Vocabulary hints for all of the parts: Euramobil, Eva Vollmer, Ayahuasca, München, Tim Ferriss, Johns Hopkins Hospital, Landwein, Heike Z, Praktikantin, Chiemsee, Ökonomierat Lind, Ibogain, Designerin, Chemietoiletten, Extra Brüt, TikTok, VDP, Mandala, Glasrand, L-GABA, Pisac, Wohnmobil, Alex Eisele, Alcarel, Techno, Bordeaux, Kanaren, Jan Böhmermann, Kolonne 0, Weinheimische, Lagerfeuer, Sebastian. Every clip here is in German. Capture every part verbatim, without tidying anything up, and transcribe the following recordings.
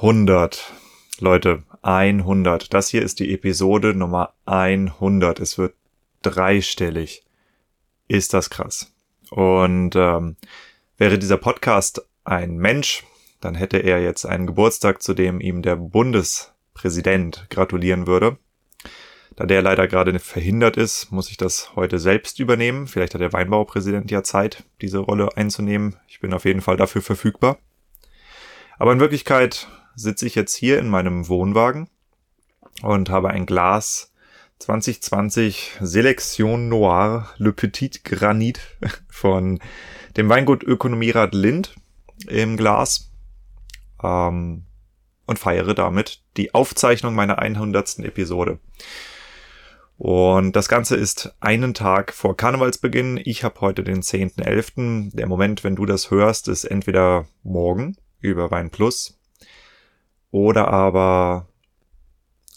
hundert. Leute, hundert. Das hier ist die Episode Nummer hundert. Es wird dreistellig. Ist das krass. Und ähm, wäre dieser Podcast ein Mensch, dann hätte er jetzt einen Geburtstag, zu dem ihm der Bundespräsident gratulieren würde. Da der leider gerade verhindert ist, muss ich das heute selbst übernehmen. Vielleicht hat der Weinbaupräsident ja Zeit, diese Rolle einzunehmen. Ich bin auf jeden Fall dafür verfügbar. Aber in Wirklichkeit sitze ich jetzt hier in meinem Wohnwagen und habe ein Glas zwanzig zwanzig Sélection Noire Le Petit Granit von dem Weingut Ökonomierat Lind im Glas ähm, und feiere damit die Aufzeichnung meiner hundertsten Episode. Und das Ganze ist einen Tag vor Karnevalsbeginn. Ich habe heute den zehnten elften Der Moment, wenn du das hörst, ist entweder morgen über Wein Plus oder aber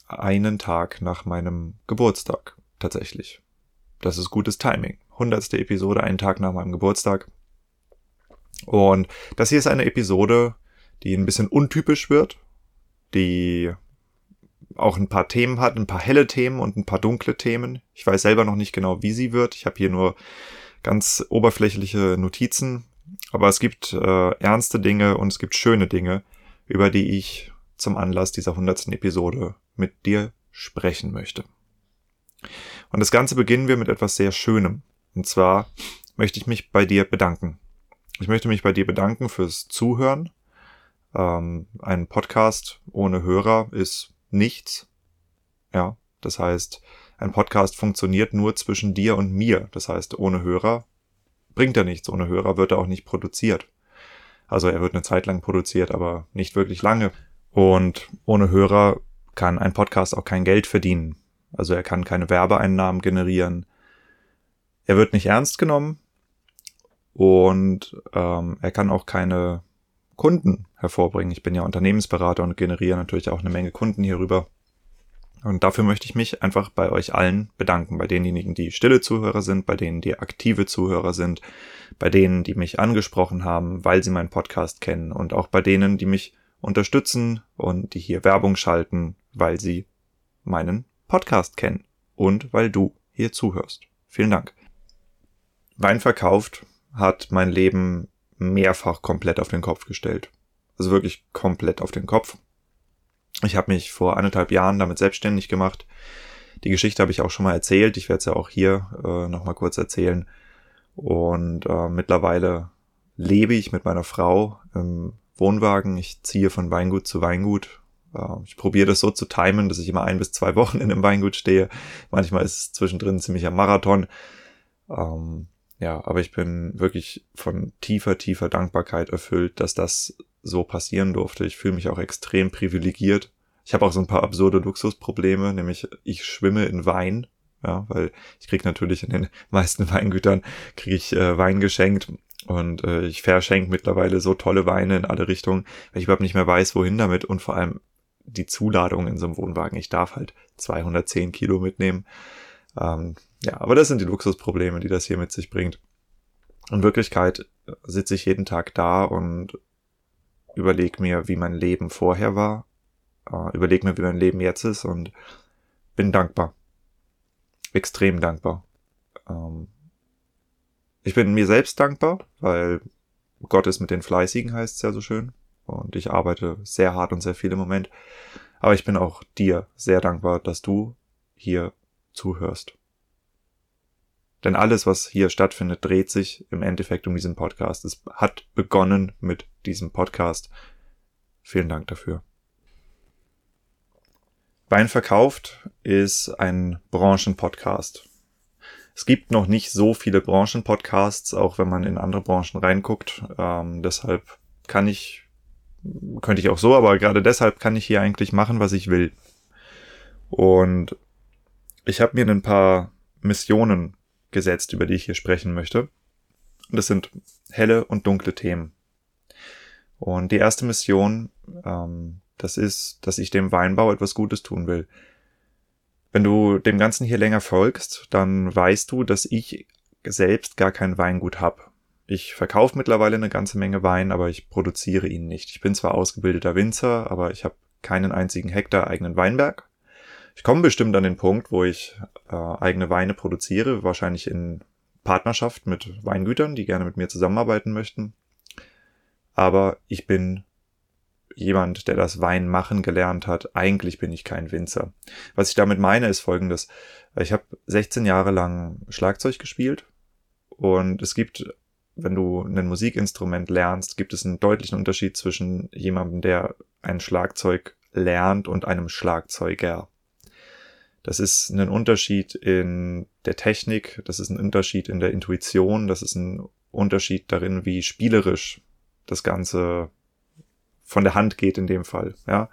einen Tag nach meinem Geburtstag tatsächlich. Das ist gutes Timing. hundertste Episode, einen Tag nach meinem Geburtstag. Und das hier ist eine Episode, die ein bisschen untypisch wird, die auch ein paar Themen hat, ein paar helle Themen und ein paar dunkle Themen. Ich weiß selber noch nicht genau, wie sie wird. Ich habe hier nur ganz oberflächliche Notizen. Aber es gibt äh, ernste Dinge und es gibt schöne Dinge, über die ich zum Anlass dieser hundertsten Episode mit dir sprechen möchte. Und das Ganze beginnen wir mit etwas sehr Schönem. Und zwar möchte ich mich bei dir bedanken. Ich möchte mich bei dir bedanken fürs Zuhören. Ähm, ein Podcast ohne Hörer ist nichts. Ja, das heißt, ein Podcast funktioniert nur zwischen dir und mir. Das heißt, ohne Hörer bringt er nichts. Ohne Hörer wird er auch nicht produziert. Also er wird eine Zeit lang produziert, aber nicht wirklich lange. Und ohne Hörer kann ein Podcast auch kein Geld verdienen. Also er kann keine Werbeeinnahmen generieren. Er wird nicht ernst genommen und ähm, er kann auch keine Kunden hervorbringen. Ich bin ja Unternehmensberater und generiere natürlich auch eine Menge Kunden hierüber. Und dafür möchte ich mich einfach bei euch allen bedanken. Bei denjenigen, die stille Zuhörer sind, bei denen, die aktive Zuhörer sind, bei denen, die mich angesprochen haben, weil sie meinen Podcast kennen und auch bei denen, die mich unterstützen und die hier Werbung schalten, weil sie meinen Podcast kennen und weil du hier zuhörst. Vielen Dank. Wein verkauft hat mein Leben mehrfach komplett auf den Kopf gestellt. Also wirklich komplett auf den Kopf. Ich habe mich vor anderthalb Jahren damit selbstständig gemacht. Die Geschichte habe ich auch schon mal erzählt. Ich werde es ja auch hier äh, nochmal kurz erzählen. Und äh, mittlerweile lebe ich mit meiner Frau im Wohnwagen. Ich ziehe von Weingut zu Weingut. Äh, ich probiere das so zu timen, dass ich immer ein bis zwei Wochen in einem Weingut stehe. Manchmal ist es zwischendrin ziemlich am Marathon. Ähm, ja, aber ich bin wirklich von tiefer, tiefer Dankbarkeit erfüllt, dass das so passieren durfte. Ich fühle mich auch extrem privilegiert. Ich habe auch so ein paar absurde Luxusprobleme, nämlich ich schwimme in Wein, ja, weil ich kriege natürlich in den meisten Weingütern kriege ich äh, Wein geschenkt und äh, ich verschenke mittlerweile so tolle Weine in alle Richtungen, weil ich überhaupt nicht mehr weiß, wohin damit und vor allem die Zuladung in so einem Wohnwagen. Ich darf halt zweihundertzehn Kilo mitnehmen. Ähm, ja, aber das sind die Luxusprobleme, die das hier mit sich bringt. In Wirklichkeit sitze ich jeden Tag da und überleg mir, wie mein Leben vorher war, uh, überleg mir, wie mein Leben jetzt ist und bin dankbar. Extrem dankbar. Ähm, ich bin mir selbst dankbar, weil Gott ist mit den Fleißigen, heißt es ja so schön. Und ich arbeite sehr hart und sehr viel im Moment. Aber ich bin auch dir sehr dankbar, dass du hier zuhörst. Denn alles, was hier stattfindet, dreht sich im Endeffekt um diesen Podcast. Es hat begonnen mit diesem Podcast. Vielen Dank dafür. Wein verkauft ist ein Branchenpodcast. Es gibt noch nicht so viele Branchenpodcasts, auch wenn man in andere Branchen reinguckt. Ähm, deshalb kann ich, könnte ich auch so, aber gerade deshalb kann ich hier eigentlich machen, was ich will. Und ich habe mir ein paar Missionen gesetzt, über die ich hier sprechen möchte. Das sind helle und dunkle Themen. Und die erste Mission, ähm, das ist, dass ich dem Weinbau etwas Gutes tun will. Wenn du dem Ganzen hier länger folgst, dann weißt du, dass ich selbst gar kein Weingut habe. Ich verkaufe mittlerweile eine ganze Menge Wein, aber ich produziere ihn nicht. Ich bin zwar ausgebildeter Winzer, aber ich habe keinen einzigen Hektar eigenen Weinberg. Ich komme bestimmt an den Punkt, wo ich äh, eigene Weine produziere, wahrscheinlich in Partnerschaft mit Weingütern, die gerne mit mir zusammenarbeiten möchten. Aber ich bin jemand, der das Weinmachen gelernt hat. Eigentlich bin ich kein Winzer. Was ich damit meine, ist Folgendes. Ich habe sechzehn Jahre lang Schlagzeug gespielt und es gibt, wenn du ein Musikinstrument lernst, gibt es einen deutlichen Unterschied zwischen jemandem, der ein Schlagzeug lernt und einem Schlagzeuger. Das ist ein Unterschied in der Technik, das ist ein Unterschied in der Intuition, das ist ein Unterschied darin, wie spielerisch das Ganze von der Hand geht in dem Fall, ja.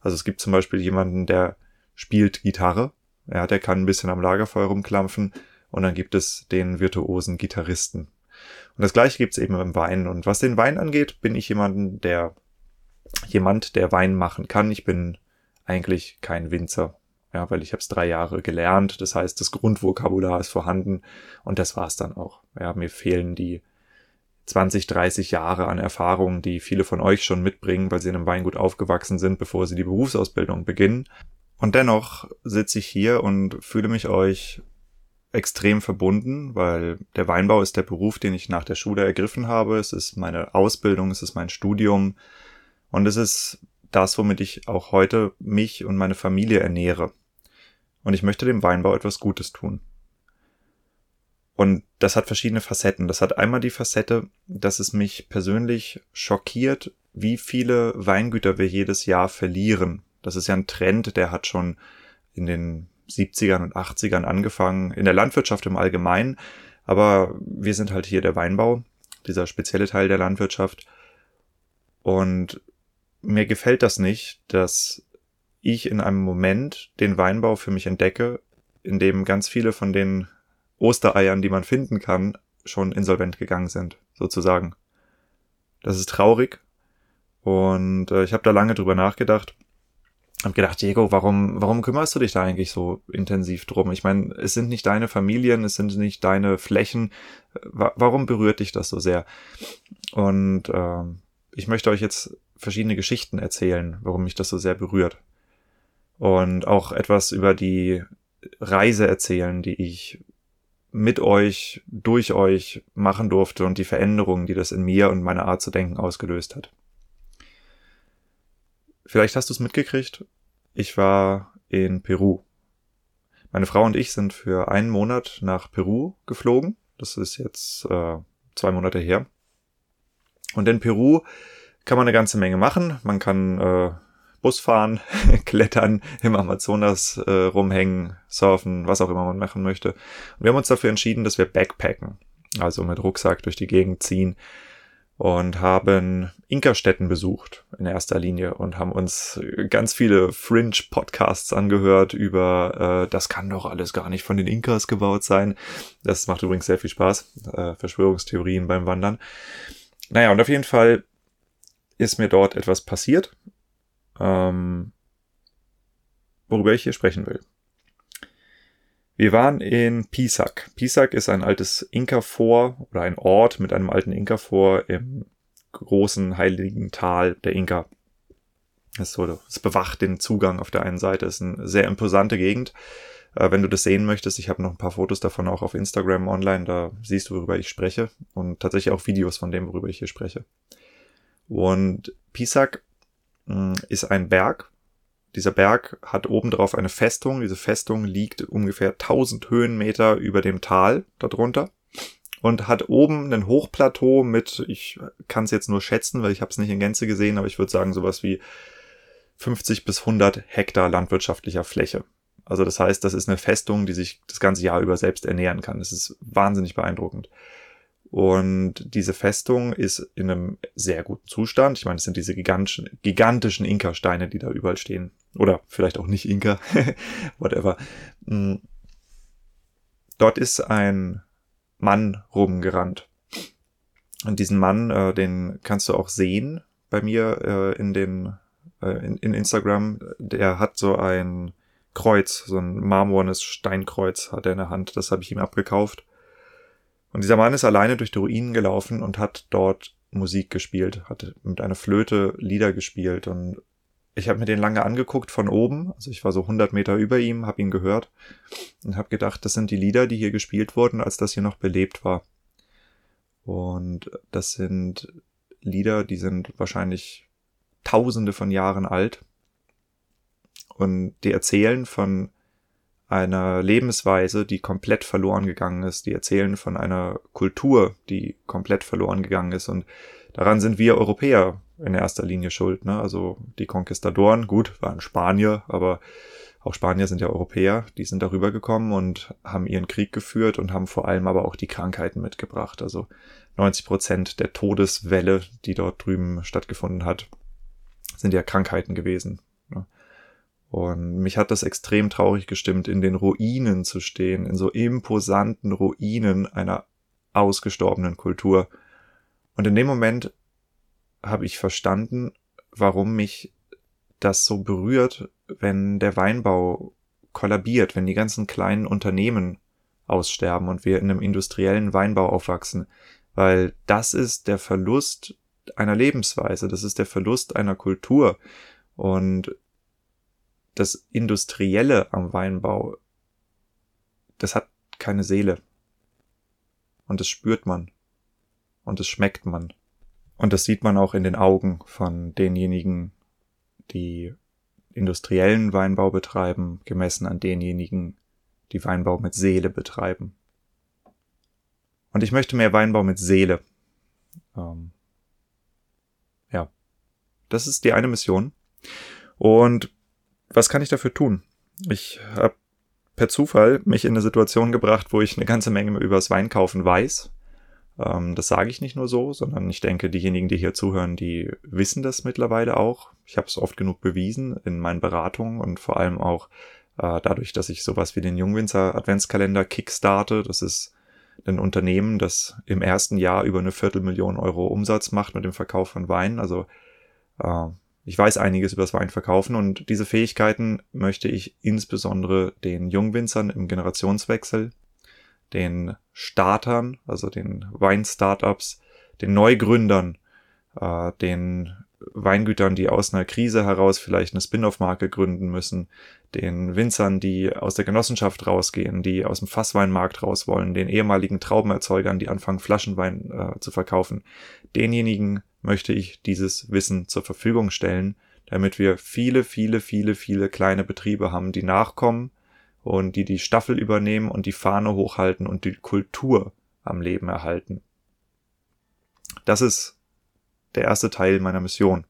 Also es gibt zum Beispiel jemanden, der spielt Gitarre, ja, der kann ein bisschen am Lagerfeuer rumklampfen und dann gibt es den virtuosen Gitarristen. Und das Gleiche gibt's eben im Wein. Und was den Wein angeht, bin ich jemanden, der, jemand, der Wein machen kann. Ich bin eigentlich kein Winzer, ja, weil ich habe es drei Jahre gelernt. Das heißt, das Grundvokabular ist vorhanden und das war's dann auch. Ja, mir fehlen die zwanzig, dreißig Jahre an Erfahrung, die viele von euch schon mitbringen, weil sie in einem Weingut aufgewachsen sind, bevor sie die Berufsausbildung beginnen. Und dennoch sitze ich hier und fühle mich euch extrem verbunden, weil der Weinbau ist der Beruf, den ich nach der Schule ergriffen habe. Es ist meine Ausbildung, es ist mein Studium und es ist das, womit ich auch heute mich und meine Familie ernähre. Und ich möchte dem Weinbau etwas Gutes tun. Und das hat verschiedene Facetten. Das hat einmal die Facette, dass es mich persönlich schockiert, wie viele Weingüter wir jedes Jahr verlieren. Das ist ja ein Trend, der hat schon in den siebzigern und achtzigern angefangen, in der Landwirtschaft im Allgemeinen. Aber wir sind halt hier der Weinbau, dieser spezielle Teil der Landwirtschaft. Und mir gefällt das nicht, dass ich in einem Moment den Weinbau für mich entdecke, in dem ganz viele von den Ostereiern, die man finden kann, schon insolvent gegangen sind, sozusagen. Das ist traurig und äh, ich habe da lange drüber nachgedacht. Habe gedacht, Diego, warum warum kümmerst du dich da eigentlich so intensiv drum? Ich meine, es sind nicht deine Familien, es sind nicht deine Flächen. Wa- warum berührt dich das so sehr? Und äh, ich möchte euch jetzt verschiedene Geschichten erzählen, warum mich das so sehr berührt. Und auch etwas über die Reise erzählen, die ich mit euch, durch euch machen durfte und die Veränderungen, die das in mir und meiner Art zu denken ausgelöst hat. Vielleicht hast du es mitgekriegt, ich war in Peru. Meine Frau und ich sind für einen Monat nach Peru geflogen. Das ist jetzt äh, zwei Monate her. Und in Peru kann man eine ganze Menge machen. Man kann äh, Bus fahren, klettern, im Amazonas äh, rumhängen, surfen, was auch immer man machen möchte. Und wir haben uns dafür entschieden, dass wir backpacken, also mit Rucksack durch die Gegend ziehen und haben Inka-Stätten besucht in erster Linie und haben uns ganz viele Fringe-Podcasts angehört über, äh, das kann doch alles gar nicht von den Inkas gebaut sein. Das macht übrigens sehr viel Spaß, äh, Verschwörungstheorien beim Wandern. Naja, und auf jeden Fall ist mir dort etwas passiert, Ähm, worüber ich hier sprechen will. Wir waren in Pisac. Pisac ist ein altes Inka-Fort oder ein Ort mit einem alten Inka-Fort im großen heiligen Tal der Inka. Es so, bewacht den Zugang auf der einen Seite. Es ist eine sehr imposante Gegend. Äh, wenn du das sehen möchtest, ich habe noch ein paar Fotos davon auch auf Instagram online, da siehst du, worüber ich spreche und tatsächlich auch Videos von dem, worüber ich hier spreche. Und Pisac ist ein Berg. Dieser Berg hat obendrauf eine Festung. Diese Festung liegt ungefähr tausend Höhenmeter über dem Tal darunter und hat oben ein Hochplateau mit, ich kann es jetzt nur schätzen, weil ich habe es nicht in Gänze gesehen, aber ich würde sagen sowas wie fünfzig bis hundert Hektar landwirtschaftlicher Fläche. Also das heißt, das ist eine Festung, die sich das ganze Jahr über selbst ernähren kann. Das ist wahnsinnig beeindruckend. Und diese Festung ist in einem sehr guten Zustand. Ich meine, es sind diese gigantischen, gigantischen Inka-Steine, die da überall stehen. Oder vielleicht auch nicht Inka, whatever. Dort ist ein Mann rumgerannt. Und diesen Mann, äh, den kannst du auch sehen bei mir äh, in den äh, in, in Instagram. Der hat so ein Kreuz, so ein marmornes Steinkreuz hat er in der Hand. Das habe ich ihm abgekauft. Und dieser Mann ist alleine durch die Ruinen gelaufen und hat dort Musik gespielt, hat mit einer Flöte Lieder gespielt. Und ich habe mir den lange angeguckt von oben, also ich war so hundert Meter über ihm, habe ihn gehört und habe gedacht, das sind die Lieder, die hier gespielt wurden, als das hier noch belebt war. Und das sind Lieder, die sind wahrscheinlich tausende von Jahren alt. Und die erzählen von einer Lebensweise, die komplett verloren gegangen ist. Die erzählen von einer Kultur, die komplett verloren gegangen ist. Und daran sind wir Europäer in erster Linie schuld, ne? Also die Konquistadoren, gut, waren Spanier, aber auch Spanier sind ja Europäer. Die sind darüber gekommen und haben ihren Krieg geführt und haben vor allem aber auch die Krankheiten mitgebracht. Also neunzig Prozent der Todeswelle, die dort drüben stattgefunden hat, sind ja Krankheiten gewesen, ne? Und mich hat das extrem traurig gestimmt, in den Ruinen zu stehen, in so imposanten Ruinen einer ausgestorbenen Kultur. Und in dem Moment habe ich verstanden, warum mich das so berührt, wenn der Weinbau kollabiert, wenn die ganzen kleinen Unternehmen aussterben und wir in einem industriellen Weinbau aufwachsen. Weil das ist der Verlust einer Lebensweise, das ist der Verlust einer Kultur. Und das Industrielle am Weinbau, das hat keine Seele. Und das spürt man. Und das schmeckt man. Und das sieht man auch in den Augen von denjenigen, die industriellen Weinbau betreiben, gemessen an denjenigen, die Weinbau mit Seele betreiben. Und ich möchte mehr Weinbau mit Seele. Ähm, ja, das ist die eine Mission. Und was kann ich dafür tun? Ich habe per Zufall mich in eine Situation gebracht, wo ich eine ganze Menge über das Weinkaufen weiß. Ähm, das sage ich nicht nur so, sondern ich denke, diejenigen, die hier zuhören, die wissen das mittlerweile auch. Ich habe es oft genug bewiesen in meinen Beratungen und vor allem auch äh, dadurch, dass ich sowas wie den Jungwinzer Adventskalender kickstarte. Das ist ein Unternehmen, das im ersten Jahr über eine Viertelmillion Euro Umsatz macht mit dem Verkauf von Wein. Also äh, ich weiß einiges über das Weinverkaufen und diese Fähigkeiten möchte ich insbesondere den Jungwinzern im Generationswechsel, den Startern, also den Wein-Startups, den Neugründern, äh, den Weingütern, die aus einer Krise heraus vielleicht eine Spin-off-Marke gründen müssen, den Winzern, die aus der Genossenschaft rausgehen, die aus dem Fassweinmarkt raus wollen, den ehemaligen Traubenerzeugern, die anfangen, Flaschenwein äh, zu verkaufen. Denjenigen möchte ich dieses Wissen zur Verfügung stellen, damit wir viele, viele, viele, viele kleine Betriebe haben, die nachkommen und die die Staffel übernehmen und die Fahne hochhalten und die Kultur am Leben erhalten. Das ist der erste Teil meiner Mission.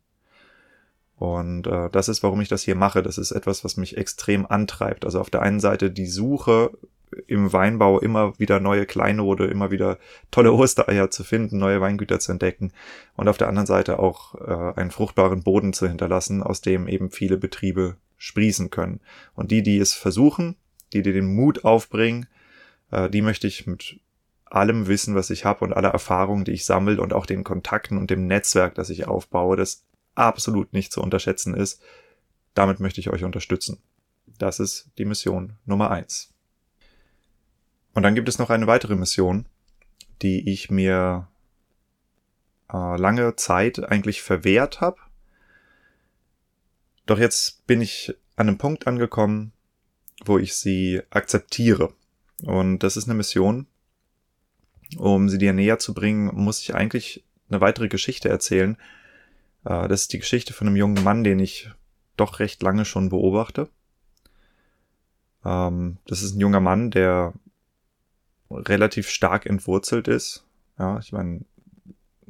Und äh, das ist, warum ich das hier mache. Das ist etwas, was mich extrem antreibt. Also auf der einen Seite die Suche im Weinbau, immer wieder neue Kleinode, immer wieder tolle Ostereier zu finden, neue Weingüter zu entdecken und auf der anderen Seite auch äh, einen fruchtbaren Boden zu hinterlassen, aus dem eben viele Betriebe sprießen können. Und die, die es versuchen, die, die den Mut aufbringen, äh, die möchte ich mit allem Wissen, was ich habe und aller Erfahrungen, die ich sammle und auch den Kontakten und dem Netzwerk, das ich aufbaue, das absolut nicht zu unterschätzen ist, damit möchte ich euch unterstützen. Das ist die Mission Nummer eins. Und dann gibt es noch eine weitere Mission, die ich mir äh, lange Zeit eigentlich verwehrt habe. Doch jetzt bin ich an einem Punkt angekommen, wo ich sie akzeptiere. Und das ist eine Mission. Um sie dir näher zu bringen, muss ich eigentlich eine weitere Geschichte erzählen. Äh, das ist die Geschichte von einem jungen Mann, den ich doch recht lange schon beobachte. Ähm, das ist ein junger Mann, der relativ stark entwurzelt ist. Ja, ich meine,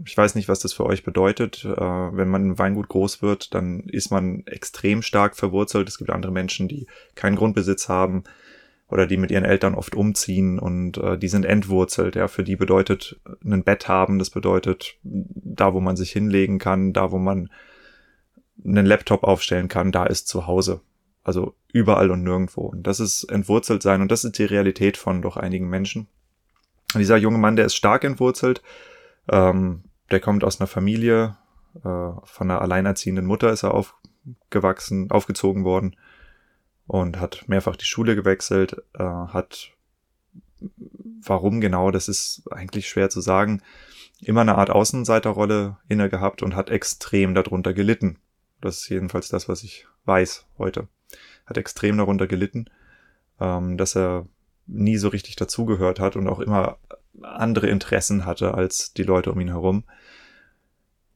ich weiß nicht, was das für euch bedeutet. Äh, wenn man im Weingut groß wird, dann ist man extrem stark verwurzelt. Es gibt andere Menschen, die keinen Grundbesitz haben oder die mit ihren Eltern oft umziehen und äh, die sind entwurzelt. Ja, für die bedeutet ein Bett haben, das bedeutet da, wo man sich hinlegen kann, da, wo man einen Laptop aufstellen kann, da ist zu Hause. Also überall und nirgendwo. Und das ist entwurzelt sein. Und das ist die Realität von doch einigen Menschen. Und dieser junge Mann, der ist stark entwurzelt. Ähm, der kommt aus einer Familie. Äh, von einer alleinerziehenden Mutter ist er aufgewachsen, aufgezogen worden. Und hat mehrfach die Schule gewechselt. Äh, hat warum genau, das ist eigentlich schwer zu sagen, immer eine Art Außenseiterrolle inne gehabt und hat extrem darunter gelitten. Das ist jedenfalls das, was ich weiß heute. Hat extrem darunter gelitten, ähm, dass er nie so richtig dazugehört hat und auch immer andere Interessen hatte als die Leute um ihn herum.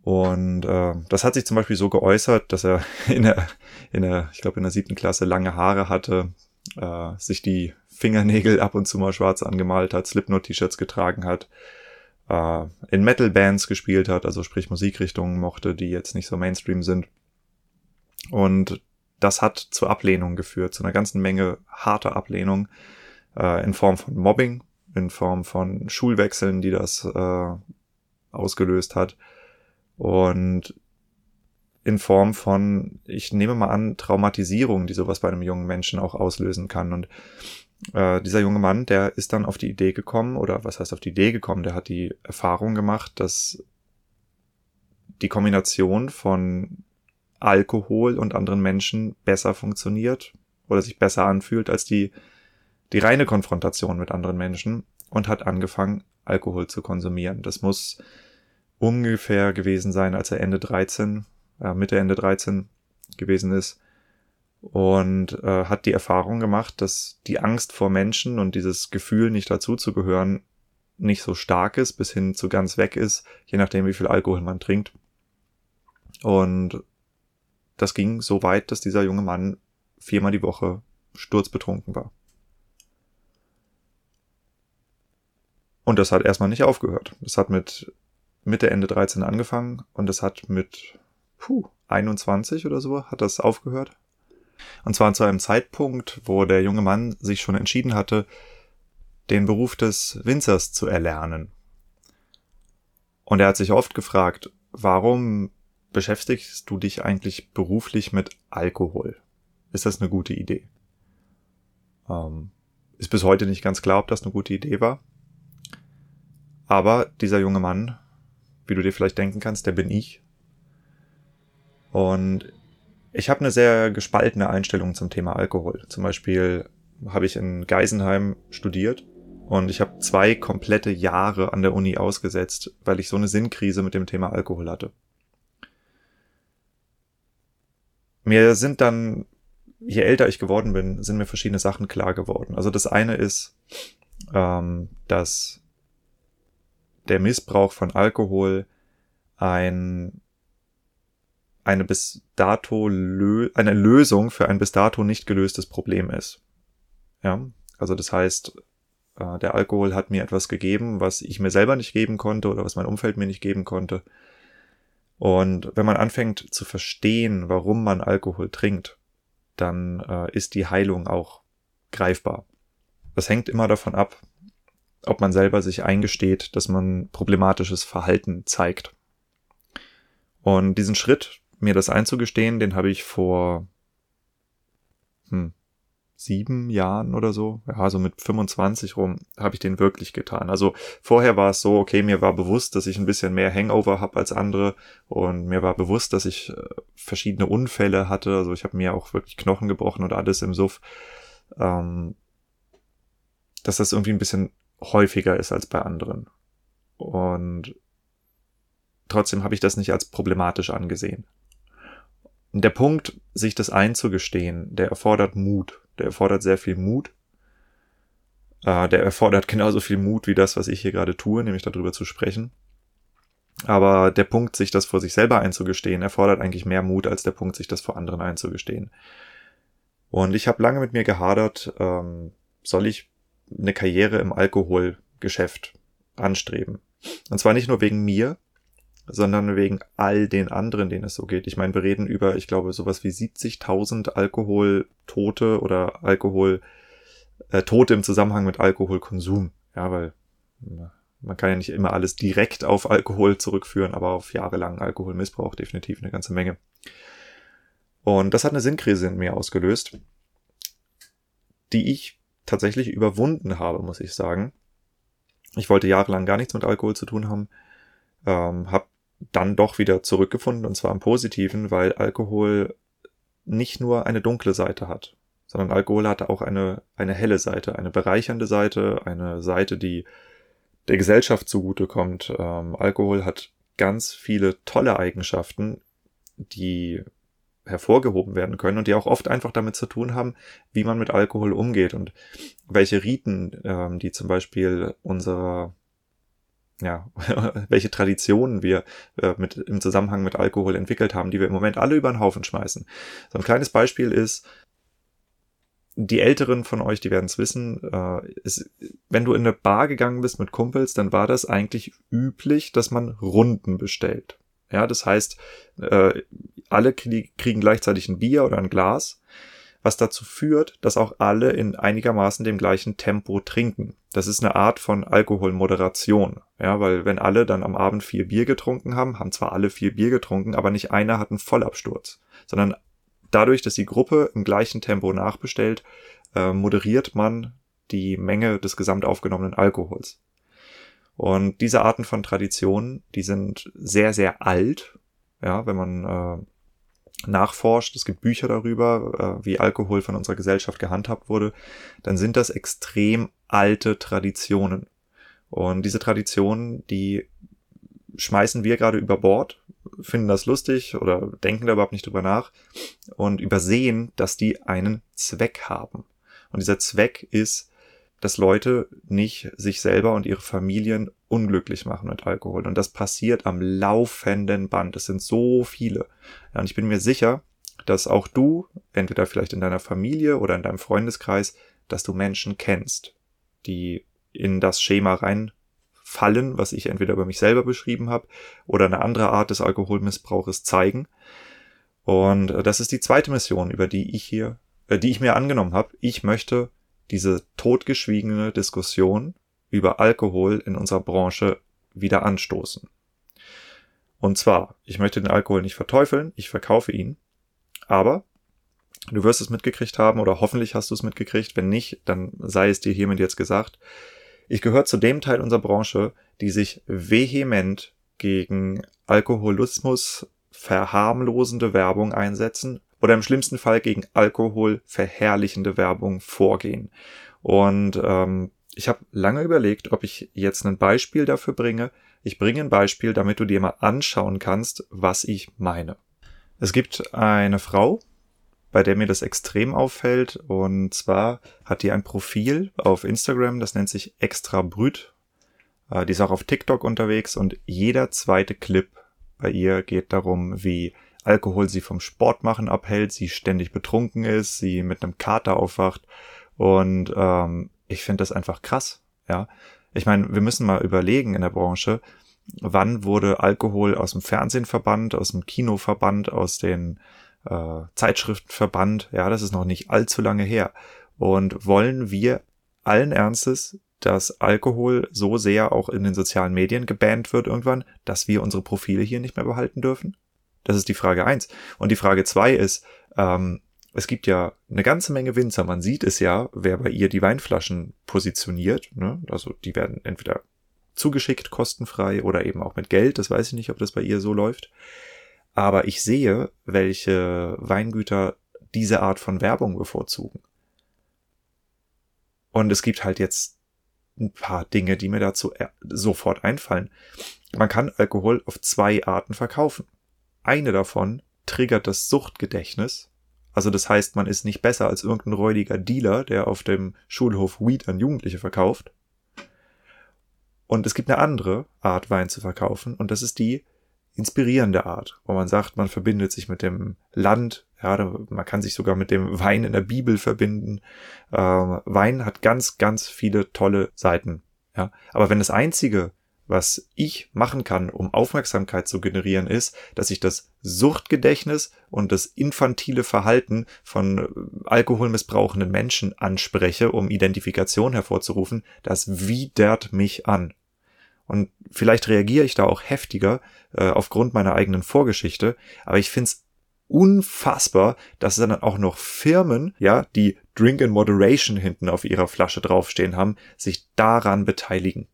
Und äh, das hat sich zum Beispiel so geäußert, dass er in der, in der, ich glaube in der siebten Klasse lange Haare hatte, äh, sich die Fingernägel ab und zu mal schwarz angemalt hat, Slipknot-T-Shirts getragen hat, äh, in Metal-Bands gespielt hat, also sprich Musikrichtungen mochte, die jetzt nicht so Mainstream sind. Und das hat zu Ablehnung geführt, zu einer ganzen Menge harter Ablehnung äh, in Form von Mobbing, in Form von Schulwechseln, die das äh, ausgelöst hat. Und in Form von, ich nehme mal an, Traumatisierung, die sowas bei einem jungen Menschen auch auslösen kann. Und äh, dieser junge Mann, der ist dann auf die Idee gekommen, oder was heißt auf die Idee gekommen, der hat die Erfahrung gemacht, dass die Kombination von Alkohol und anderen Menschen besser funktioniert oder sich besser anfühlt als die, die reine Konfrontation mit anderen Menschen, und hat angefangen, Alkohol zu konsumieren. Das muss ungefähr gewesen sein, als er Ende dreizehn, äh, Mitte Ende dreizehn gewesen ist, und äh, hat die Erfahrung gemacht, dass die Angst vor Menschen und dieses Gefühl, nicht dazuzugehören, nicht so stark ist, bis hin zu ganz weg ist, je nachdem, wie viel Alkohol man trinkt. Und das ging so weit, dass dieser junge Mann viermal die Woche sturzbetrunken war. Und das hat erstmal nicht aufgehört. Das hat mit Mitte, Ende dreizehn angefangen, und das hat mit puh, einundzwanzig oder so hat das aufgehört. Und zwar zu einem Zeitpunkt, wo der junge Mann sich schon entschieden hatte, den Beruf des Winzers zu erlernen. Und er hat sich oft gefragt, warum beschäftigst du dich eigentlich beruflich mit Alkohol? Ist das eine gute Idee? Ähm, ist bis heute nicht ganz klar, ob das eine gute Idee war. Aber dieser junge Mann, wie du dir vielleicht denken kannst, der bin ich. Und ich habe eine sehr gespaltene Einstellung zum Thema Alkohol. Zum Beispiel habe ich in Geisenheim studiert und ich habe zwei komplette Jahre an der Uni ausgesetzt, weil ich so eine Sinnkrise mit dem Thema Alkohol hatte. Mir sind dann, je älter ich geworden bin, sind mir verschiedene Sachen klar geworden. Also das eine ist, ähm, dass der Missbrauch von Alkohol ein, eine bis dato lö- eine Lösung für ein bis dato nicht gelöstes Problem ist. Ja, also das heißt, äh, der Alkohol hat mir etwas gegeben, was ich mir selber nicht geben konnte oder was mein Umfeld mir nicht geben konnte. Und wenn man anfängt zu verstehen, warum man Alkohol trinkt, dann äh, ist die Heilung auch greifbar. Das hängt immer davon ab, ob man selber sich eingesteht, dass man problematisches Verhalten zeigt. Und diesen Schritt, mir das einzugestehen, den habe ich vor hm, sieben Jahren oder so, ja, so mit fünfundzwanzig rum, habe ich den wirklich getan. Also vorher war es so, okay, mir war bewusst, dass ich ein bisschen mehr Hangover habe als andere, und mir war bewusst, dass ich verschiedene Unfälle hatte. Also ich habe mir auch wirklich Knochen gebrochen und alles im Suff. Ähm, dass das irgendwie ein bisschen häufiger ist als bei anderen. Und trotzdem habe ich das nicht als problematisch angesehen. Der Punkt, sich das einzugestehen, der erfordert Mut. Der erfordert sehr viel Mut. Äh, der erfordert genauso viel Mut wie das, was ich hier gerade tue, nämlich darüber zu sprechen. Aber der Punkt, sich das vor sich selber einzugestehen, erfordert eigentlich mehr Mut als der Punkt, sich das vor anderen einzugestehen. Und ich habe lange mit mir gehadert, ähm, soll ich eine Karriere im Alkoholgeschäft anstreben. Und zwar nicht nur wegen mir, sondern wegen all den anderen, denen es so geht. Ich meine, wir reden über, ich glaube, sowas wie siebzigtausend Alkoholtote oder Alkohol, äh, Tote im Zusammenhang mit Alkoholkonsum. Ja, weil man kann ja nicht immer alles direkt auf Alkohol zurückführen, aber auf jahrelangen Alkoholmissbrauch definitiv eine ganze Menge. Und das hat eine Sinnkrise in mir ausgelöst, die ich tatsächlich überwunden habe, muss ich sagen. Ich wollte jahrelang gar nichts mit Alkohol zu tun haben, ähm, habe dann doch wieder zurückgefunden, und zwar im Positiven, weil Alkohol nicht nur eine dunkle Seite hat. sondern Alkohol hatte auch eine, eine helle Seite, eine bereichernde Seite, eine Seite, die der Gesellschaft zugutekommt. Ähm, Alkohol hat ganz viele tolle Eigenschaften, die hervorgehoben werden können und die auch oft einfach damit zu tun haben, wie man mit Alkohol umgeht und welche Riten, ähm, die zum Beispiel unsere, ja, welche Traditionen wir äh, mit, im Zusammenhang mit Alkohol entwickelt haben, die wir im Moment alle über den Haufen schmeißen. So ein kleines Beispiel ist, die Älteren von euch, die werden es wissen, äh, ist, wenn du in eine Bar gegangen bist mit Kumpels, dann war das eigentlich üblich, dass man Runden bestellt. Ja, das heißt, äh, alle kriegen gleichzeitig ein Bier oder ein Glas, was dazu führt, dass auch alle in einigermaßen dem gleichen Tempo trinken. Das ist eine Art von Alkoholmoderation, ja, weil wenn alle dann am Abend vier Bier getrunken haben, haben zwar alle vier Bier getrunken, aber nicht einer hat einen Vollabsturz, sondern dadurch, dass die Gruppe im gleichen Tempo nachbestellt, äh, moderiert man die Menge des gesamt aufgenommenen Alkohols. Und diese Arten von Traditionen, die sind sehr, sehr alt. Ja, wenn man äh, nachforscht, es gibt Bücher darüber, äh, wie Alkohol von unserer Gesellschaft gehandhabt wurde, dann sind das extrem alte Traditionen. Und diese Traditionen, die schmeißen wir gerade über Bord, finden das lustig oder denken da überhaupt nicht drüber nach und übersehen, dass die einen Zweck haben. Und dieser Zweck ist, dass Leute nicht sich selber und ihre Familien unglücklich machen mit Alkohol. Und das passiert am laufenden Band. Es sind so viele. Ja, und ich bin mir sicher, dass auch du, entweder vielleicht in deiner Familie oder in deinem Freundeskreis, dass du Menschen kennst, die in das Schema reinfallen, was ich entweder über mich selber beschrieben habe oder eine andere Art des Alkoholmissbrauches zeigen. Und das ist die zweite Mission, über die ich hier, äh, die ich mir angenommen habe. Ich möchte diese totgeschwiegene Diskussion über Alkohol in unserer Branche wieder anstoßen. Und zwar, ich möchte den Alkohol nicht verteufeln, ich verkaufe ihn, aber du wirst es mitgekriegt haben oder hoffentlich hast du es mitgekriegt, wenn nicht, dann sei es dir hiermit jetzt gesagt. Ich gehöre zu dem Teil unserer Branche, die sich vehement gegen Alkoholismus verharmlosende Werbung einsetzen, oder im schlimmsten Fall gegen Alkohol verherrlichende Werbung vorgehen. Und ähm, ich habe lange überlegt, ob ich jetzt ein Beispiel dafür bringe. Ich bringe ein Beispiel, damit du dir mal anschauen kannst, was ich meine. Es gibt eine Frau, bei der mir das extrem auffällt. Und zwar hat die ein Profil auf Instagram, das nennt sich Extra Brüt. Äh, die ist auch auf TikTok unterwegs und jeder zweite Clip bei ihr geht darum, wie Alkohol sie vom Sport machen abhält, sie ständig betrunken ist, sie mit einem Kater aufwacht und ähm, ich finde das einfach krass, ja. Ich meine, wir müssen mal überlegen in der Branche, wann wurde Alkohol aus dem Fernsehen verbannt, aus dem Kino verbannt, aus den äh, Zeitschriften verbannt, ja, das ist noch nicht allzu lange her und wollen wir allen Ernstes, dass Alkohol so sehr auch in den sozialen Medien gebannt wird irgendwann, dass wir unsere Profile hier nicht mehr behalten dürfen? Das ist die Frage eins. Und die Frage zwei ist, ähm, es gibt ja eine ganze Menge Winzer. Man sieht es ja, wer bei ihr die Weinflaschen positioniert. Ne? Also die werden entweder zugeschickt, kostenfrei oder eben auch mit Geld. Das weiß ich nicht, ob das bei ihr so läuft. Aber ich sehe, welche Weingüter diese Art von Werbung bevorzugen. Und es gibt halt jetzt ein paar Dinge, die mir dazu sofort einfallen. Man kann Alkohol auf zwei Arten verkaufen. Eine davon triggert das Suchtgedächtnis. Also das heißt, man ist nicht besser als irgendein räudiger Dealer, der auf dem Schulhof Weed an Jugendliche verkauft. Und es gibt eine andere Art, Wein zu verkaufen. Und das ist die inspirierende Art, wo man sagt, man verbindet sich mit dem Land. Ja, man kann sich sogar mit dem Wein in der Bibel verbinden. Ähm, Wein hat ganz, ganz viele tolle Seiten. Ja, aber wenn das einzige, was ich machen kann, um Aufmerksamkeit zu generieren, ist, dass ich das Suchtgedächtnis und das infantile Verhalten von alkoholmissbrauchenden Menschen anspreche, um Identifikation hervorzurufen. Das widert mich an. Und vielleicht reagiere ich da auch heftiger äh, aufgrund meiner eigenen Vorgeschichte, aber ich finde es unfassbar, dass dann auch noch Firmen, ja, die Drink in Moderation hinten auf ihrer Flasche draufstehen haben, sich daran beteiligen.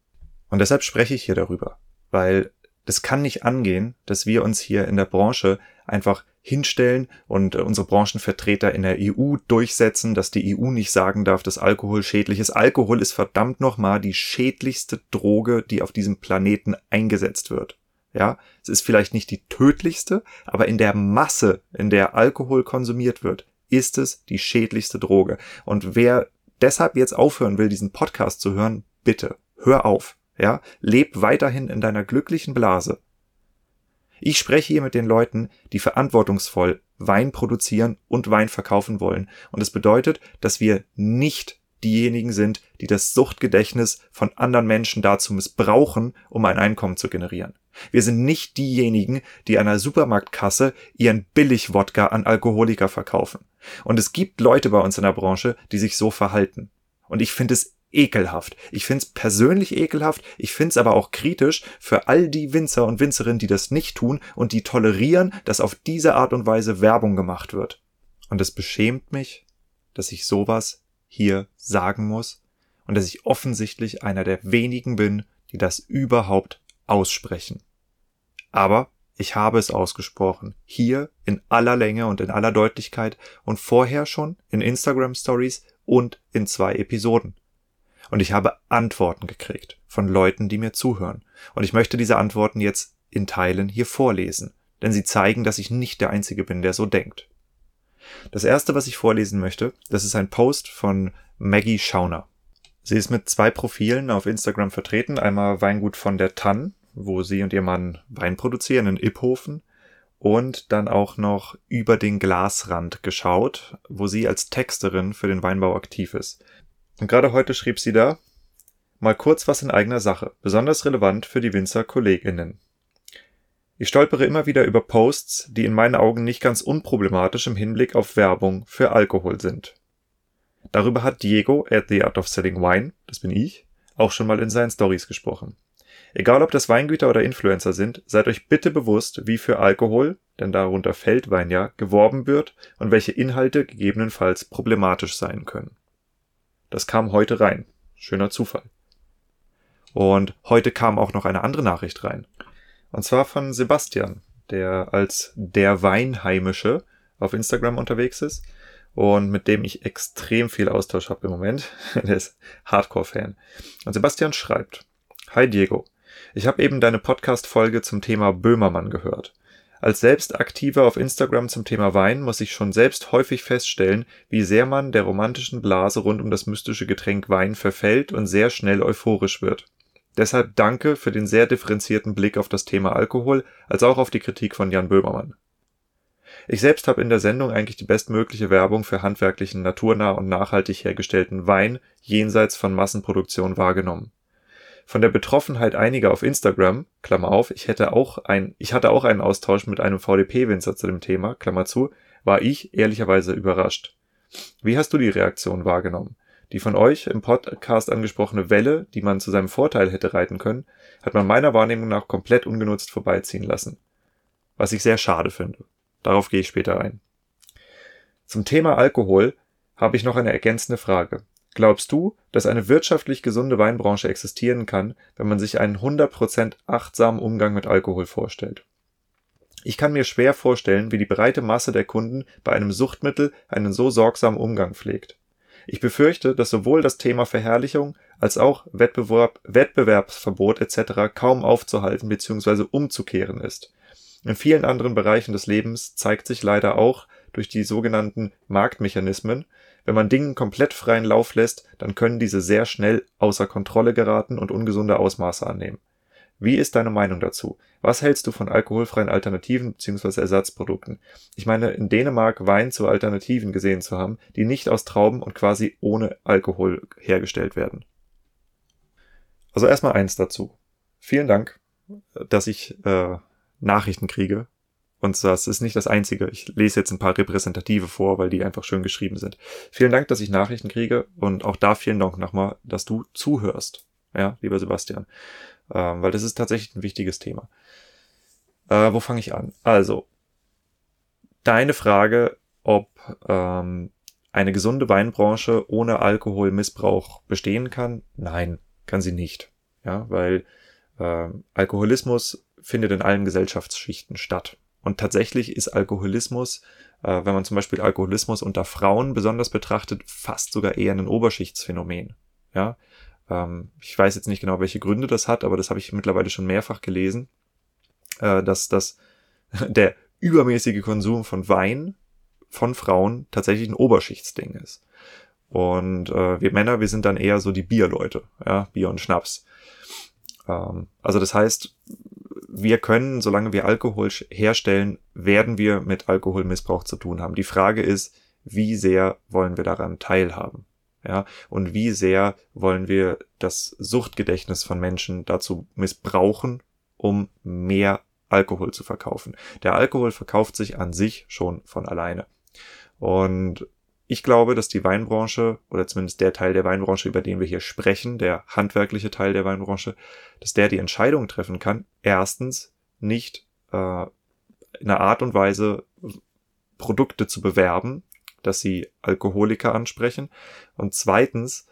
Und deshalb spreche ich hier darüber, weil Das kann nicht angehen, dass wir uns hier in der Branche einfach hinstellen und unsere Branchenvertreter in der E U durchsetzen, dass die E U nicht sagen darf, dass Alkohol schädlich ist. Alkohol ist verdammt nochmal die schädlichste Droge, die auf diesem Planeten eingesetzt wird. Ja, es ist vielleicht nicht die tödlichste, aber in der Masse, in der Alkohol konsumiert wird, ist es die schädlichste Droge. Und wer deshalb jetzt aufhören will, diesen Podcast zu hören, bitte, hör auf. Ja, leb weiterhin in deiner glücklichen Blase. Ich spreche hier mit den Leuten, die verantwortungsvoll Wein produzieren und Wein verkaufen wollen. Und das bedeutet, dass wir nicht diejenigen sind, die das Suchtgedächtnis von anderen Menschen dazu missbrauchen, um ein Einkommen zu generieren. Wir sind nicht diejenigen, die an einer Supermarktkasse ihren Billig-Wodka an Alkoholiker verkaufen. Und es gibt Leute bei uns in der Branche, die sich so verhalten. Und ich finde es ekelhaft. Ich finde es persönlich ekelhaft, ich finde es aber auch kritisch für all die Winzer und Winzerinnen, die das nicht tun und die tolerieren, dass auf diese Art und Weise Werbung gemacht wird. Und es beschämt mich, dass ich sowas hier sagen muss und dass ich offensichtlich einer der wenigen bin, die das überhaupt aussprechen. Aber ich habe es ausgesprochen, hier in aller Länge und in aller Deutlichkeit und vorher schon in Instagram-Stories und in zwei Episoden. Und ich habe Antworten gekriegt von Leuten, die mir zuhören. Und ich möchte diese Antworten jetzt in Teilen hier vorlesen, denn sie zeigen, dass ich nicht der Einzige bin, der so denkt. Das erste, was ich vorlesen möchte, das ist ein Post von Maggie Schauner. Sie ist mit zwei Profilen auf Instagram vertreten. Einmal Weingut von der Tann, wo sie und ihr Mann Wein produzieren in Iphofen. Und dann auch noch über den Glasrand geschaut, wo sie als Texterin für den Weinbau aktiv ist. Und gerade heute schrieb sie da, mal kurz was in eigener Sache, besonders relevant für die Winzer-KollegInnen. Ich stolpere immer wieder über Posts, die in meinen Augen nicht ganz unproblematisch im Hinblick auf Werbung für Alkohol sind. Darüber hat Diego at The Art of Selling Wine, das bin ich, auch schon mal in seinen Stories gesprochen. Egal ob das Weingüter oder Influencer sind, seid euch bitte bewusst, wie für Alkohol, denn darunter fällt Wein ja, geworben wird und welche Inhalte gegebenenfalls problematisch sein können. Das kam heute rein. Schöner Zufall. Und heute kam auch noch eine andere Nachricht rein. Und zwar von Sebastian, der als der Weinheimische auf Instagram unterwegs ist und mit dem ich extrem viel Austausch habe im Moment. Der ist Hardcore-Fan. Und Sebastian schreibt, hi Diego, ich habe eben deine Podcast-Folge zum Thema Böhmermann gehört. Als selbst Aktiver auf Instagram zum Thema Wein muss ich schon selbst häufig feststellen, wie sehr man der romantischen Blase rund um das mystische Getränk Wein verfällt und sehr schnell euphorisch wird. Deshalb danke für den sehr differenzierten Blick auf das Thema Alkohol, als auch auf die Kritik von Jan Böhmermann. Ich selbst habe in der Sendung eigentlich die bestmögliche Werbung für handwerklichen, naturnah und nachhaltig hergestellten Wein jenseits von Massenproduktion wahrgenommen. Von der Betroffenheit einiger auf Instagram, Klammer auf, ich hätte auch ein, ich hatte auch einen Austausch mit einem V D P-Winzer zu dem Thema, Klammer zu, war ich ehrlicherweise überrascht. Wie hast du die Reaktion wahrgenommen? Die von euch im Podcast angesprochene Welle, die man zu seinem Vorteil hätte reiten können, hat man meiner Wahrnehmung nach komplett ungenutzt vorbeiziehen lassen. Was ich sehr schade finde. Darauf gehe ich später ein. Zum Thema Alkohol habe ich noch eine ergänzende Frage. Glaubst du, dass eine wirtschaftlich gesunde Weinbranche existieren kann, wenn man sich einen hundert Prozent achtsamen Umgang mit Alkohol vorstellt? Ich kann mir schwer vorstellen, wie die breite Masse der Kunden bei einem Suchtmittel einen so sorgsamen Umgang pflegt. Ich befürchte, dass sowohl das Thema Verherrlichung als auch Wettbewerb, Wettbewerbsverbot et cetera kaum aufzuhalten bzw. umzukehren ist. In vielen anderen Bereichen des Lebens zeigt sich leider auch durch die sogenannten Marktmechanismen, wenn man Dingen komplett freien Lauf lässt, dann können diese sehr schnell außer Kontrolle geraten und ungesunde Ausmaße annehmen. Wie ist deine Meinung dazu? Was hältst du von alkoholfreien Alternativen bzw. Ersatzprodukten? Ich meine, in Dänemark Wein zu Alternativen gesehen zu haben, die nicht aus Trauben und quasi ohne Alkohol hergestellt werden. Also erstmal eins dazu. Vielen Dank, dass ich äh, Nachrichten kriege. Und das ist nicht das Einzige. Ich lese jetzt ein paar repräsentative vor, weil die einfach schön geschrieben sind. Vielen Dank, dass ich Nachrichten kriege. Und auch da vielen Dank nochmal, dass du zuhörst. Ja, lieber Sebastian. Ähm, weil das ist tatsächlich ein wichtiges Thema. Äh, wo fange ich an? Also, deine Frage, ob ähm, eine gesunde Weinbranche ohne Alkoholmissbrauch bestehen kann? Nein, kann sie nicht. Ja, weil äh, Alkoholismus findet in allen Gesellschaftsschichten statt. Und tatsächlich ist Alkoholismus, äh, wenn man zum Beispiel Alkoholismus unter Frauen besonders betrachtet, phast sogar eher ein Oberschichtsphänomen. Ja, ähm, ich weiß jetzt nicht genau, welche Gründe das hat, aber das habe ich mittlerweile schon mehrfach gelesen, äh, dass, dass der übermäßige Konsum von Wein von Frauen tatsächlich ein Oberschichtsding ist. Und äh, wir Männer, wir sind dann eher so die Bierleute, ja, Bier und Schnaps. Ähm, also das heißt, wir können, solange wir Alkohol herstellen, werden wir mit Alkoholmissbrauch zu tun haben. Die Frage ist, wie sehr wollen wir daran teilhaben? Ja, und wie sehr wollen wir das Suchtgedächtnis von Menschen dazu missbrauchen, um mehr Alkohol zu verkaufen? Der Alkohol verkauft sich an sich schon von alleine. Und ich glaube, dass die Weinbranche, oder zumindest der Teil der Weinbranche, über den wir hier sprechen, der handwerkliche Teil der Weinbranche, dass der die Entscheidung treffen kann, erstens nicht äh, in einer Art und Weise Produkte zu bewerben, dass sie Alkoholiker ansprechen, und zweitens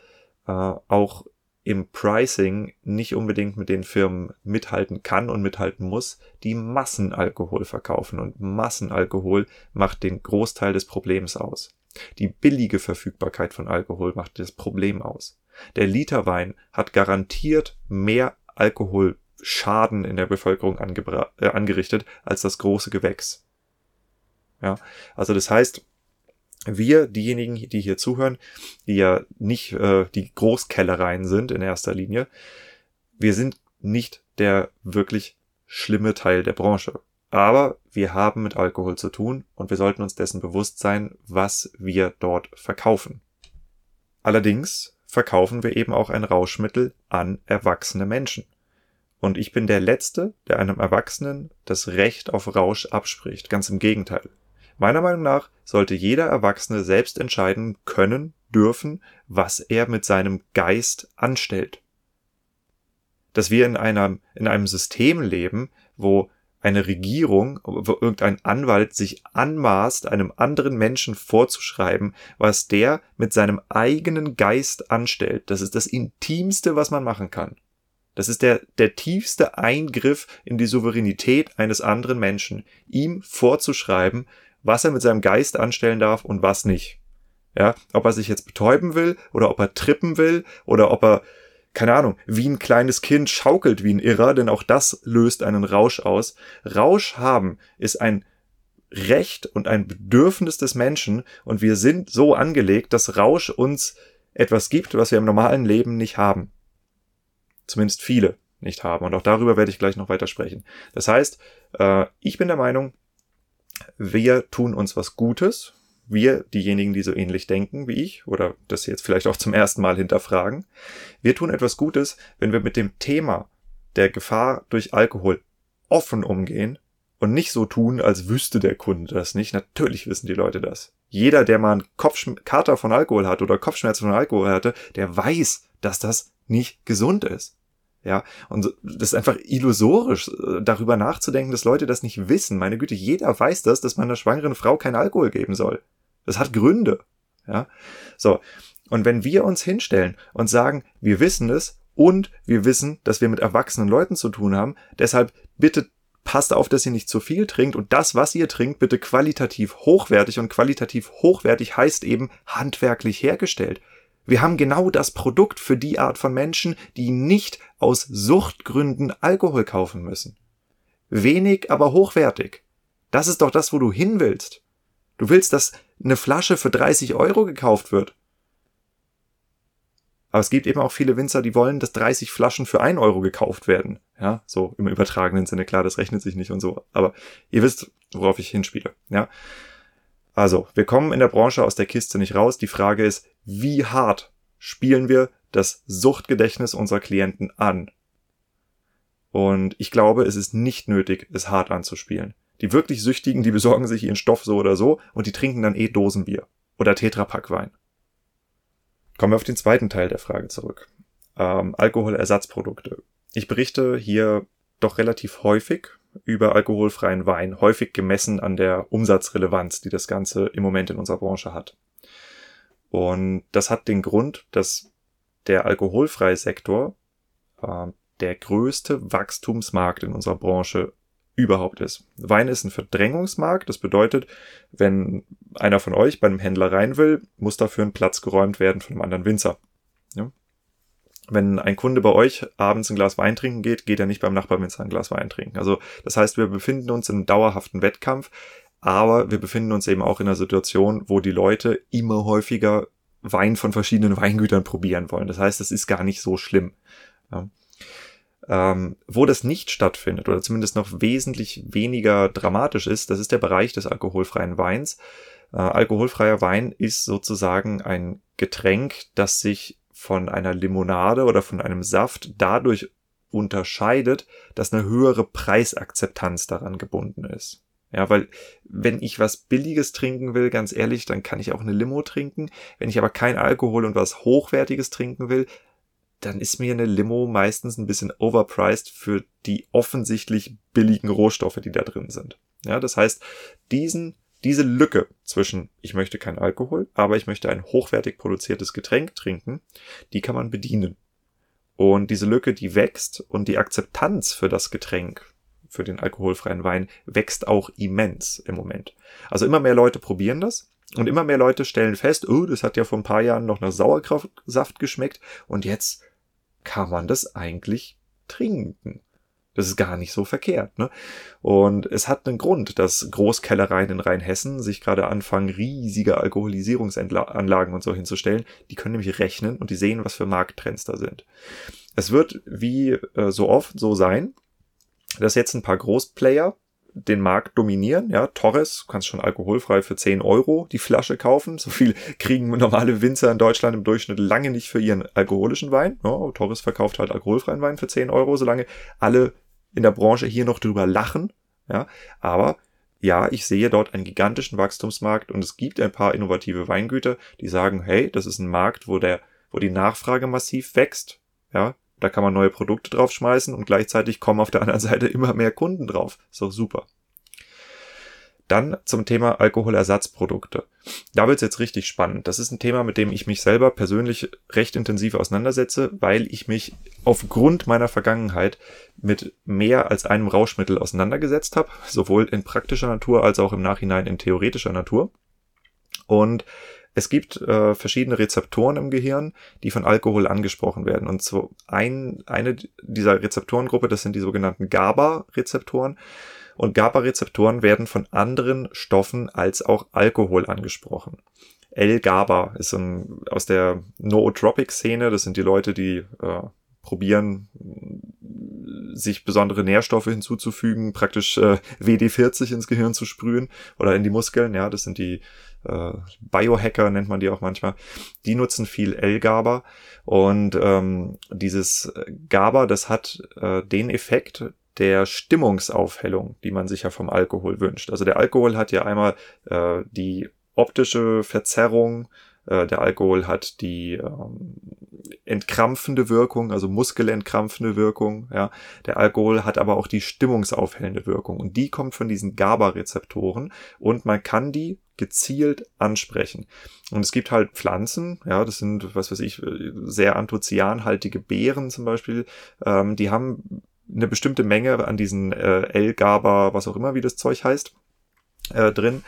äh, auch im Pricing nicht unbedingt mit den Firmen mithalten kann und mithalten muss, die Massenalkohol verkaufen. Und Massenalkohol macht den Großteil des Problems aus. Die billige Verfügbarkeit von Alkohol macht das Problem aus. Der Literwein hat garantiert mehr Alkoholschaden in der Bevölkerung angebra- äh, angerichtet als das große Gewächs. Ja, also das heißt, wir, diejenigen, die hier zuhören, die ja nicht äh, die Großkellereien sind in erster Linie, wir sind nicht der wirklich schlimme Teil der Branche. Aber wir haben mit Alkohol zu tun und wir sollten uns dessen bewusst sein, was wir dort verkaufen. Allerdings verkaufen wir eben auch ein Rauschmittel an erwachsene Menschen. Und ich bin der Letzte, der einem Erwachsenen das Recht auf Rausch abspricht. Ganz im Gegenteil. Meiner Meinung nach sollte jeder Erwachsene selbst entscheiden können, dürfen, was er mit seinem Geist anstellt. Dass wir in einem, in einem System leben, wo eine Regierung, wo irgendein Anwalt sich anmaßt, einem anderen Menschen vorzuschreiben, was der mit seinem eigenen Geist anstellt. Das ist das Intimste, was man machen kann. Das ist der, der tiefste Eingriff in die Souveränität eines anderen Menschen, ihm vorzuschreiben, was er mit seinem Geist anstellen darf und was nicht. Ja, ob er sich jetzt betäuben will oder ob er trippen will oder ob er, keine Ahnung, wie ein kleines Kind schaukelt wie ein Irrer, denn auch das löst einen Rausch aus. Rausch haben ist ein Recht und ein Bedürfnis des Menschen und wir sind so angelegt, dass Rausch uns etwas gibt, was wir im normalen Leben nicht haben. Zumindest viele nicht haben und auch darüber werde ich gleich noch weiter sprechen. Das heißt, ich bin der Meinung, wir tun uns was Gutes. Wir, diejenigen, die so ähnlich denken wie ich oder das jetzt vielleicht auch zum ersten Mal hinterfragen, wir tun etwas Gutes, wenn wir mit dem Thema der Gefahr durch Alkohol offen umgehen und nicht so tun, als wüsste der Kunde das nicht. Natürlich wissen die Leute das. Jeder, der mal einen Kopfschmerz, Kater von Alkohol hat oder Kopfschmerzen von Alkohol hatte, der weiß, dass das nicht gesund ist. Ja, und das ist einfach illusorisch, darüber nachzudenken, dass Leute das nicht wissen. Meine Güte, jeder weiß das, dass man einer schwangeren Frau keinen Alkohol geben soll. Das hat Gründe, ja. So. Und wenn wir uns hinstellen und sagen, wir wissen es und wir wissen, dass wir mit erwachsenen Leuten zu tun haben, deshalb bitte passt auf, dass ihr nicht zu viel trinkt und das, was ihr trinkt, bitte qualitativ hochwertig, und qualitativ hochwertig heißt eben handwerklich hergestellt. Wir haben genau das Produkt für die Art von Menschen, die nicht aus Suchtgründen Alkohol kaufen müssen. Wenig, aber hochwertig. Das ist doch das, wo du hin willst. Du willst, dass eine Flasche für dreißig Euro gekauft wird. Aber es gibt eben auch viele Winzer, die wollen, dass dreißig Flaschen für einen Euro gekauft werden. Ja, so im übertragenen Sinne. Klar, das rechnet sich nicht und so. Aber ihr wisst, worauf ich hinspiele. Ja. Also, wir kommen in der Branche aus der Kiste nicht raus. Die Frage ist, wie hart spielen wir das Suchtgedächtnis unserer Klienten an? Und ich glaube, es ist nicht nötig, es hart anzuspielen. Die wirklich Süchtigen, die besorgen sich ihren Stoff so oder so und die trinken dann eh Dosenbier oder Tetrapackwein. Kommen wir auf den zweiten Teil der Frage zurück. Ähm, Alkoholersatzprodukte. Ich berichte hier doch relativ häufig über alkoholfreien Wein, häufig gemessen an der Umsatzrelevanz, die das Ganze im Moment in unserer Branche hat. Und das hat den Grund, dass der alkoholfreie Sektor äh, der größte Wachstumsmarkt in unserer Branche überhaupt ist. Wein ist ein Verdrängungsmarkt. Das bedeutet, wenn einer von euch bei einem Händler rein will, muss dafür ein Platz geräumt werden von einem anderen Winzer. Ja? Wenn ein Kunde bei euch abends ein Glas Wein trinken geht, geht er nicht beim Nachbarwinzer ein Glas Wein trinken. Also das heißt, wir befinden uns in einem dauerhaften Wettkampf, aber wir befinden uns eben auch in einer Situation, wo die Leute immer häufiger Wein von verschiedenen Weingütern probieren wollen. Das heißt, es ist gar nicht so schlimm. Ja. Ähm, wo das nicht stattfindet oder zumindest noch wesentlich weniger dramatisch ist, das ist der Bereich des alkoholfreien Weins. Äh, alkoholfreier Wein ist sozusagen ein Getränk, das sich von einer Limonade oder von einem Saft dadurch unterscheidet, dass eine höhere Preisakzeptanz daran gebunden ist. Ja, weil wenn ich was Billiges trinken will, ganz ehrlich, dann kann ich auch eine Limo trinken. Wenn ich aber kein Alkohol und was Hochwertiges trinken will, dann ist mir eine Limo meistens ein bisschen overpriced für die offensichtlich billigen Rohstoffe, die da drin sind. Ja, das heißt, diesen, diese Lücke zwischen ich möchte kein Alkohol, aber ich möchte ein hochwertig produziertes Getränk trinken, die kann man bedienen. Und diese Lücke, die wächst und die Akzeptanz für das Getränk, für den alkoholfreien Wein, wächst auch immens im Moment. Also immer mehr Leute probieren das und immer mehr Leute stellen fest, oh, das hat ja vor ein paar Jahren noch nach Sauerkrautsaft geschmeckt und jetzt kann man das eigentlich trinken. Das ist gar nicht so verkehrt, ne? Und es hat einen Grund, dass Großkellereien in Rheinhessen sich gerade anfangen, riesige Alkoholisierungsanlagen und so hinzustellen. Die können nämlich rechnen und die sehen, was für Markttrends da sind. Es wird wie äh, so oft so sein, dass jetzt ein paar Großplayer den Markt dominieren, ja, Torres, du kannst schon alkoholfrei für zehn Euro die Flasche kaufen, so viel kriegen normale Winzer in Deutschland im Durchschnitt lange nicht für ihren alkoholischen Wein, ja, Torres verkauft halt alkoholfreien Wein für zehn Euro, solange alle in der Branche hier noch drüber lachen, ja, aber ja, ich sehe dort einen gigantischen Wachstumsmarkt und es gibt ein paar innovative Weingüter, die sagen, hey, das ist ein Markt, wo der, wo die Nachfrage massiv wächst, ja, da kann man neue Produkte draufschmeißen und gleichzeitig kommen auf der anderen Seite immer mehr Kunden drauf. Ist doch super. Dann zum Thema Alkoholersatzprodukte. Da wird es jetzt richtig spannend. Das ist ein Thema, mit dem ich mich selber persönlich recht intensiv auseinandersetze, weil ich mich aufgrund meiner Vergangenheit mit mehr als einem Rauschmittel auseinandergesetzt habe, sowohl in praktischer Natur als auch im Nachhinein in theoretischer Natur. Und es gibt äh, verschiedene Rezeptoren im Gehirn, die von Alkohol angesprochen werden. Und so ein, eine dieser Rezeptorengruppe, das sind die sogenannten GABA-Rezeptoren. Und GABA-Rezeptoren werden von anderen Stoffen als auch Alkohol angesprochen. L-GABA ist ein, aus der Nootropic-Szene. Das sind die Leute, die äh, probieren, sich besondere Nährstoffe hinzuzufügen, praktisch äh, W D vierzig ins Gehirn zu sprühen oder in die Muskeln. Ja, das sind die äh, Biohacker, nennt man die auch manchmal. Die nutzen viel L-GABA und ähm, dieses GABA, das hat äh, den Effekt der Stimmungsaufhellung, die man sich ja vom Alkohol wünscht. Also der Alkohol hat ja einmal äh, die optische Verzerrung, äh, der Alkohol hat die ähm, entkrampfende Wirkung, also muskelentkrampfende Wirkung, ja. Der Alkohol hat aber auch die stimmungsaufhellende Wirkung und die kommt von diesen GABA-Rezeptoren und man kann die gezielt ansprechen. Und es gibt halt Pflanzen, ja, das sind, was weiß ich, sehr anthocyanhaltige Beeren zum Beispiel, ähm, die haben eine bestimmte Menge an diesen äh, L-GABA, was auch immer, wie das Zeug heißt, äh, drin.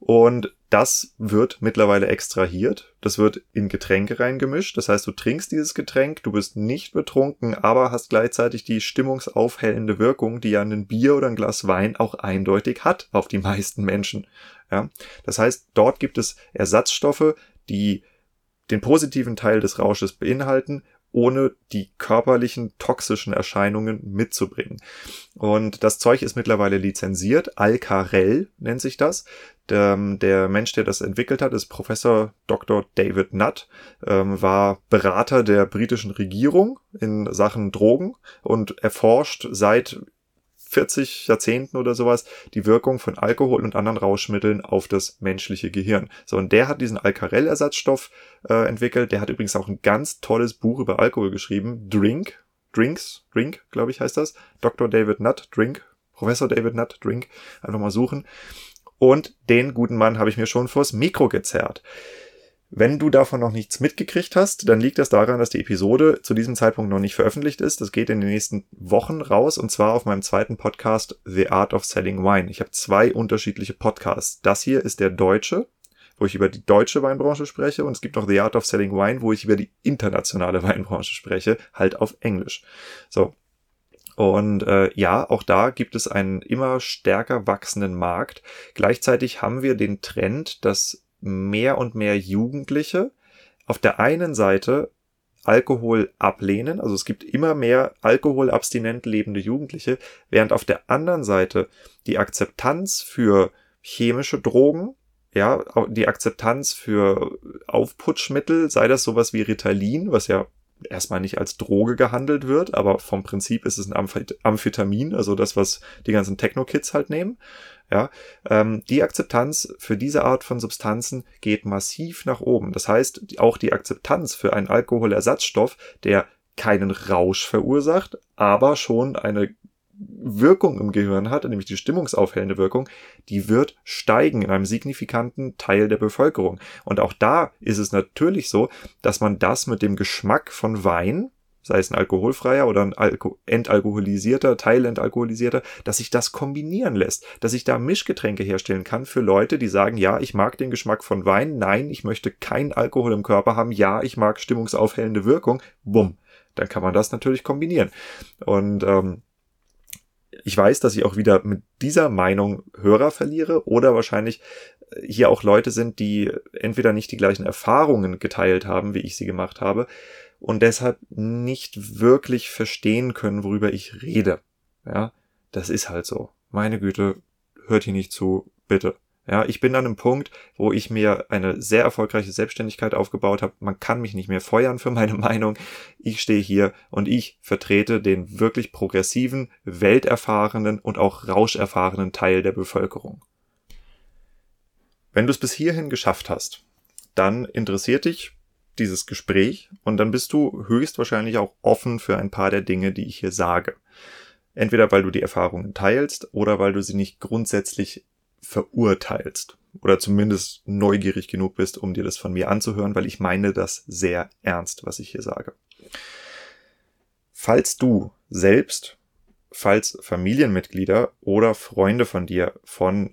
Und das wird mittlerweile extrahiert. Das wird in Getränke reingemischt. Das heißt, du trinkst dieses Getränk, du bist nicht betrunken, aber hast gleichzeitig die stimmungsaufhellende Wirkung, die ja ein Bier oder ein Glas Wein auch eindeutig hat auf die meisten Menschen. Ja? Das heißt, dort gibt es Ersatzstoffe, die den positiven Teil des Rausches beinhalten, ohne die körperlichen toxischen Erscheinungen mitzubringen. Und das Zeug ist mittlerweile lizenziert. Alcarel nennt sich das. Der, der Mensch, der das entwickelt hat, ist Professor Doktor David Nutt, ähm, war Berater der britischen Regierung in Sachen Drogen und erforscht seit vierzig Jahrzehnten oder sowas die Wirkung von Alkohol und anderen Rauschmitteln auf das menschliche Gehirn. So, und der hat diesen Alcarel-Ersatzstoff äh, entwickelt. Der hat übrigens auch ein ganz tolles Buch über Alkohol geschrieben. Drink, Drinks, Drink, glaube ich, heißt das. Doktor David Nutt, Drink, Professor David Nutt, Drink. Einfach mal suchen. Und den guten Mann habe ich mir schon vors Mikro gezerrt. Wenn du davon noch nichts mitgekriegt hast, dann liegt das daran, dass die Episode zu diesem Zeitpunkt noch nicht veröffentlicht ist. Das geht in den nächsten Wochen raus, und zwar auf meinem zweiten Podcast The Art of Selling Wine. Ich habe zwei unterschiedliche Podcasts. Das hier ist der deutsche, wo ich über die deutsche Weinbranche spreche, und es gibt noch The Art of Selling Wine, wo ich über die internationale Weinbranche spreche, halt auf Englisch. So. Und äh, ja, auch da gibt es einen immer stärker wachsenden Markt. Gleichzeitig haben wir den Trend, dass mehr und mehr Jugendliche auf der einen Seite Alkohol ablehnen, also es gibt immer mehr alkoholabstinent lebende Jugendliche, während auf der anderen Seite die Akzeptanz für chemische Drogen, ja, die Akzeptanz für Aufputschmittel, sei das sowas wie Ritalin, was ja erstmal nicht als Droge gehandelt wird, aber vom Prinzip ist es ein Amphetamin, also das, was die ganzen Techno-Kids halt nehmen. Ja, ähm, die Akzeptanz für diese Art von Substanzen geht massiv nach oben. Das heißt, auch die Akzeptanz für einen Alkoholersatzstoff, der keinen Rausch verursacht, aber schon eine Wirkung im Gehirn hat, nämlich die stimmungsaufhellende Wirkung, die wird steigen in einem signifikanten Teil der Bevölkerung. Und auch da ist es natürlich so, dass man das mit dem Geschmack von Wein, sei es ein alkoholfreier oder ein Alko- entalkoholisierter, teilentalkoholisierter, dass sich das kombinieren lässt, dass ich da Mischgetränke herstellen kann für Leute, die sagen, ja, ich mag den Geschmack von Wein, nein, ich möchte keinen Alkohol im Körper haben, ja, ich mag stimmungsaufhellende Wirkung, bumm, dann kann man das natürlich kombinieren. Und ähm, ich weiß, dass ich auch wieder mit dieser Meinung Hörer verliere oder wahrscheinlich hier auch Leute sind, die entweder nicht die gleichen Erfahrungen geteilt haben, wie ich sie gemacht habe, und deshalb nicht wirklich verstehen können, worüber ich rede. Ja, das ist halt so. Meine Güte, hört hier nicht zu, bitte. Ja, ich bin an einem Punkt, wo ich mir eine sehr erfolgreiche Selbstständigkeit aufgebaut habe. Man kann mich nicht mehr feuern für meine Meinung. Ich stehe hier und ich vertrete den wirklich progressiven, welterfahrenen und auch rauscherfahrenen Teil der Bevölkerung. Wenn du es bis hierhin geschafft hast, dann interessiert dich dieses Gespräch und dann bist du höchstwahrscheinlich auch offen für ein paar der Dinge, die ich hier sage. Entweder weil du die Erfahrungen teilst oder weil du sie nicht grundsätzlich verurteilst oder zumindest neugierig genug bist, um dir das von mir anzuhören, weil ich meine das sehr ernst, was ich hier sage. Falls du selbst, falls Familienmitglieder oder Freunde von dir von